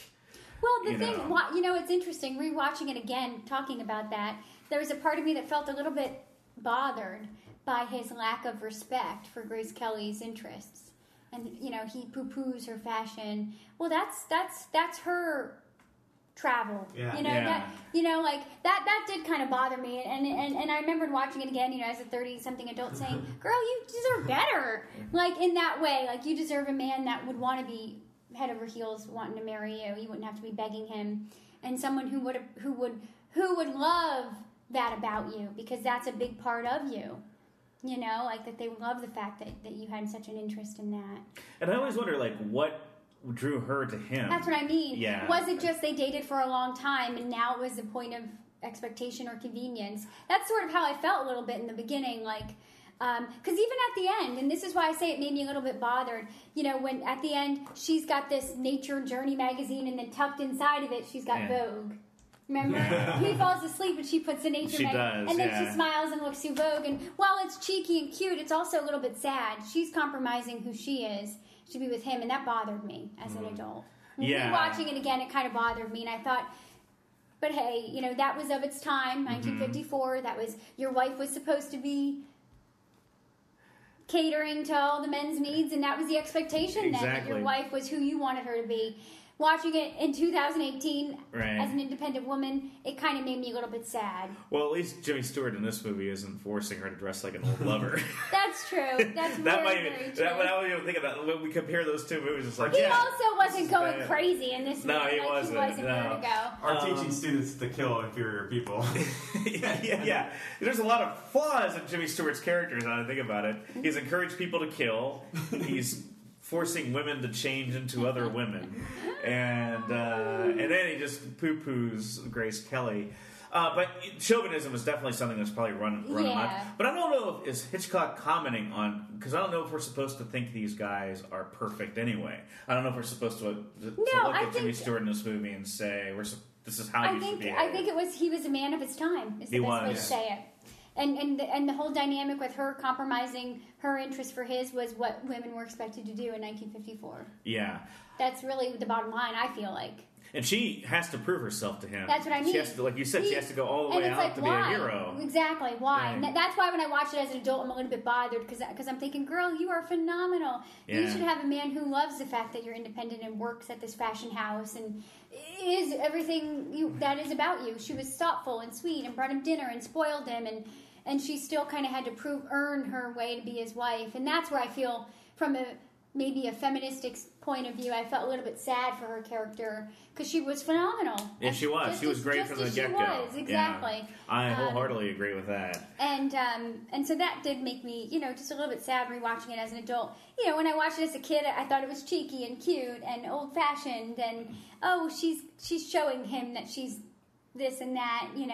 Well, it's interesting rewatching it again, talking about that. There was a part of me that felt a little bit bothered by his lack of respect for Grace Kelly's interests, and you know, he poo-poos her fashion. Well, that's her travel, that, you know, like that did kind of bother me, and I remembered watching it again, you know, as a 30-something adult, saying, "Girl, you deserve better." Like, in that way, like, you deserve a man that would want to be head over heels wanting to marry you. You wouldn't have to be begging him, and someone who would love that about you, because that's a big part of you. You know, like, that they love the fact that you had such an interest in that. And I always wonder, like, what drew her to him. That's what I mean. Yeah. Was it just they dated for a long time and now it was the point of expectation or convenience? That's sort of how I felt a little bit in the beginning, like, because even at the end, and this is why I say it made me a little bit bothered, you know, when at the end she's got this Nature Journey magazine, and then tucked inside of it she's got Vogue. Remember? He falls asleep and she puts the Nature magazine. Does, and then she smiles and looks to Vogue, and while it's cheeky and cute, it's also a little bit sad. She's compromising who she is to be with him, and that bothered me as an adult. Watching it again, it kind of bothered me, and I thought, But hey, you know, that was of its time, 1954. Mm-hmm. That was, your wife was supposed to be catering to all the men's needs, and that was the expectation then, that your wife was who you wanted her to be. Watching it in 2018 as an independent woman, it kind of made me a little bit sad. Well, at least Jimmy Stewart in this movie isn't forcing her to dress like an old lover. That's true. That's very, very true. I don't even think about it. When we compare those two movies, it's like, He also wasn't going crazy in this movie. No, he wasn't. He wasn't Vertigo. Or teaching students to kill inferior people. Yeah. There's a lot of flaws in Jimmy Stewart's characters, now that I think about it. He's encouraged people to kill. He's forcing women to change into other women, and then he just poo-poos Grace Kelly. But chauvinism is definitely something that's probably running on. But I don't know if is Hitchcock commenting on, because I don't know if we're supposed to think these guys are perfect anyway. I don't know if we're supposed to look at Jimmy Stewart in this movie and say this is how you should be. I think it was he was a man of his time. Is the best way to say it. And the whole dynamic with her compromising her interest for his was what women were expected to do in 1954. Yeah. That's really the bottom line, I feel like. And she has to prove herself to him. That's what I mean. She has to, like you said, she has to go all the way out to be a hero. Exactly. Why? Yeah. And that's why when I watch it as an adult, I'm a little bit bothered because I'm thinking, girl, you are phenomenal. Yeah. You should have a man who loves the fact that you're independent and works at this fashion house and is everything that is about you. She was thoughtful and sweet and brought him dinner and spoiled him, and she still kind of had to earn her way to be his wife. And that's where I feel from maybe a feministic point of view, I felt a little bit sad for her character because she was phenomenal. Yeah, she was. She was great from the get-go. Exactly. Yeah. I wholeheartedly agree with that. And so that did make me, just a little bit sad rewatching it as an adult. You know, when I watched it as a kid, I thought it was cheeky and cute and old-fashioned and, she's showing him that she's this and that, and...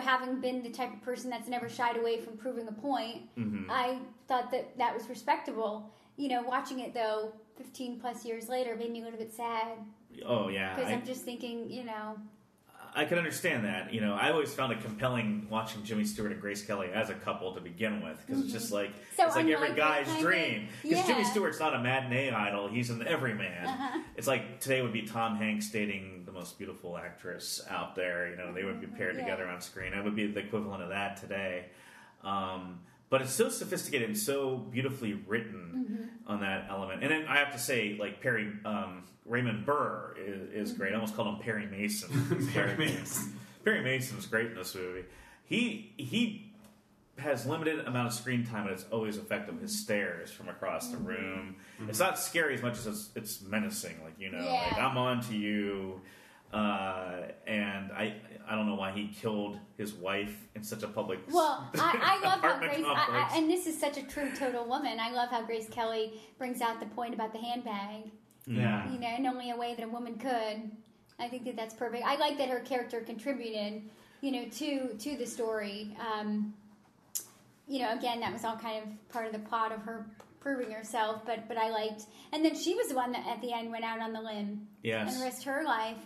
having been the type of person that's never shied away from proving a point, I thought that was respectable. Watching it, though, 15-plus years later made me a little bit sad. Oh, yeah. Because I'm just thinking, I can understand that. I always found it compelling watching Jimmy Stewart and Grace Kelly as a couple to begin with, because it's just like, it's like every guy's dream. Because Jimmy Stewart's not a matinee idol, he's an everyman. Uh-huh. It's like today would be Tom Hanks dating the most beautiful actress out there. They would be paired together on screen. It would be the equivalent of that today. But it's so sophisticated and so beautifully written on that element. And then I have to say, like Raymond Burr is great. I almost called him Perry Mason. Perry Mason's great in this movie. He has limited amount of screen time, but it's always effective. His stares from across the room. Mm-hmm. It's not scary as much as it's menacing. Like I'm on to you. And I don't know why he killed his wife in such a public. Well, I love how Grace, and this is such a true total woman. I love how Grace Kelly brings out the point about the handbag. Yeah, in only a way that a woman could. I think that's perfect. I like that her character contributed, to the story. Again, that was all kind of part of the plot of her proving herself, but I liked, and then she was the one that at the end went out on the limb, and risked her life,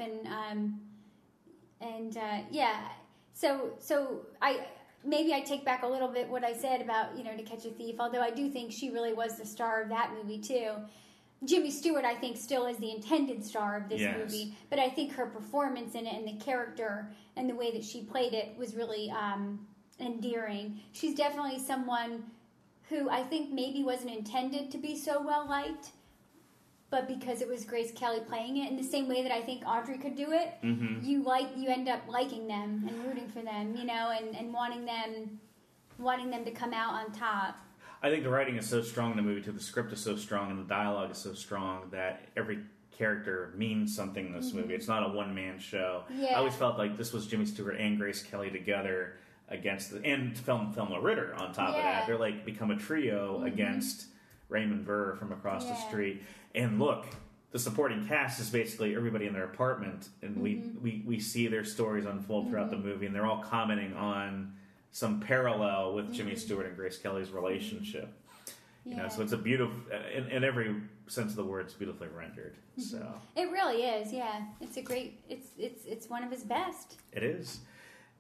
So I take back a little bit what I said about To Catch a Thief, although I do think she really was the star of that movie too. Jimmy Stewart, I think, still is the intended star of this movie, but I think her performance in it and the character and the way that she played it was really endearing. She's definitely someone who I think maybe wasn't intended to be so well-liked, but because it was Grace Kelly playing it, in the same way that I think Audrey could do it, you end up liking them and rooting for them, and wanting them to come out on top. I think the writing is so strong in the movie, too. The script is so strong, and the dialogue is so strong that every character means something in this movie. It's not a one-man show. Yeah. I always felt like this was Jimmy Stewart and Grace Kelly together, and Thelma Ritter on top of that. They're like become a trio against Raymond Burr from across the street. And look, the supporting cast is basically everybody in their apartment, and we see their stories unfold throughout the movie, and they're all commenting on some parallel with Jimmy Stewart and Grace Kelly's relationship. So it's a beautiful, in every sense of the word, it's beautifully rendered. So it really is, It's a great. It's one of his best. It is.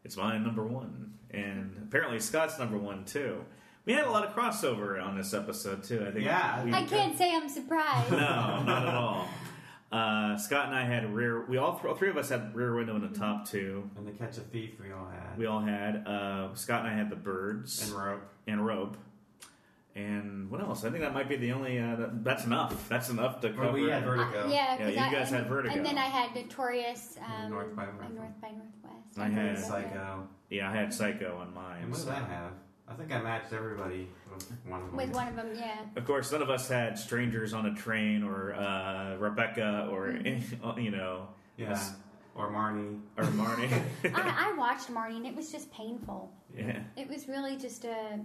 It's my number one, and apparently Scott's number one too. We had a lot of crossover on this episode too. I think. I can't say I'm surprised. No, not at all. Scott and I had all three of us had Rear Window in the top two. And To Catch a Thief we all had. Scott and I had The Birds. And Rope. And what else? I think that might be the only... that's enough. That's enough to cover... Well, we had Vertigo. You guys had Vertigo. And then I had Notorious... North by Northwest. I had Psycho. Yeah, I had Psycho on mine. And what did I have? I think I matched everybody with one of them. With one of them, yeah. Of course, none of us had Strangers on a Train or Rebecca or, you know... Yeah. Or Marnie. I watched Marnie and it was just painful. Yeah. It was really just a...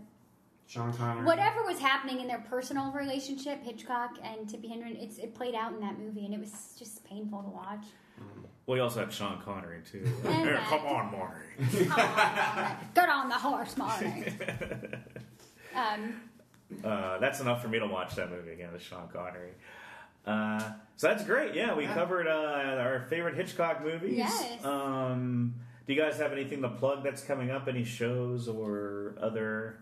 Sean Connery. Whatever was happening in their personal relationship, Hitchcock and Tippi Hedren, it played out in that movie, and it was just painful to watch. Well, you also had Sean Connery, too. Hey, come on, Marnie. Get on the horse, Marnie. That's enough for me to watch that movie again, with Sean Connery. So that's great. Yeah, we covered our favorite Hitchcock movies. Yes. Do you guys have anything to plug that's coming up? Any shows or other...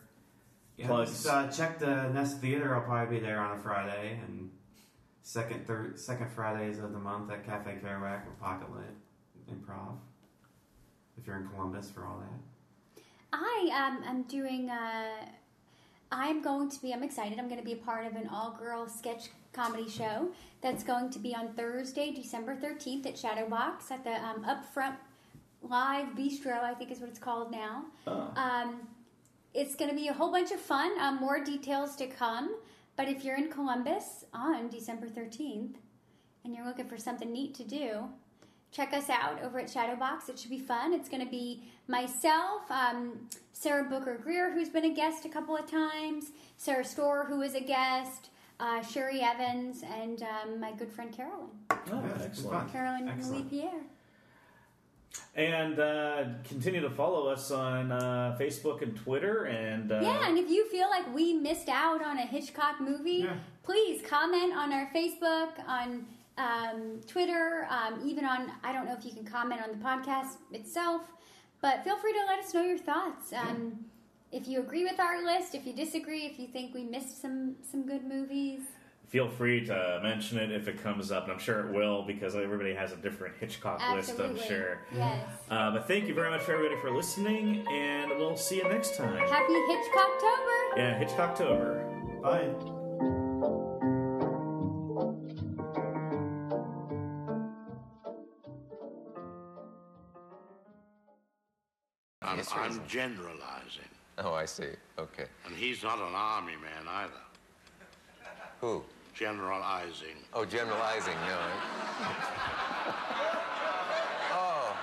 Yeah, just check the Nest Theater. I'll probably be there on a Friday, and second Fridays of the month at Cafe Kerouac with Pocket Lit Improv. If you're in Columbus for all that, I'm excited. I'm going to be a part of an all-girl sketch comedy show that's going to be on Thursday, December 13th at Shadowbox at the Upfront Live Bistro. I think is what it's called now. Oh. It's going to be a whole bunch of fun. More details to come. But if you're in Columbus on December 13th and you're looking for something neat to do, check us out over at Shadowbox. It should be fun. It's going to be myself, Sarah Booker Greer, who's been a guest a couple of times, Sarah Storr, who is a guest, Sherry Evans, and my good friend Carolyn. Oh, excellent. Carolyn Louis-Pierre. And continue to follow us on Facebook and Twitter. And and if you feel like we missed out on a Hitchcock movie, please comment on our Facebook, on Twitter, even on, I don't know if you can comment on the podcast itself, but feel free to let us know your thoughts. If you agree with our list, if you disagree, if you think we missed some good movies. Feel free to mention it if it comes up, and I'm sure it will, because everybody has a different Hitchcock list, I'm sure. Yes. But thank you very much, everybody, for listening, and we'll see you next time. Happy Hitchcocktober! Yeah, Hitchcocktober. Bye. I'm generalizing. Oh, I see. Okay. And he's not an army man either. Who? Generalizing. Oh, generalizing, no. Oh.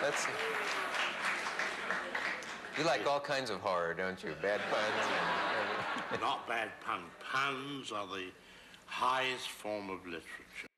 That's... You like all kinds of horror, don't you? Bad puns? Not bad puns. Puns are the highest form of literature.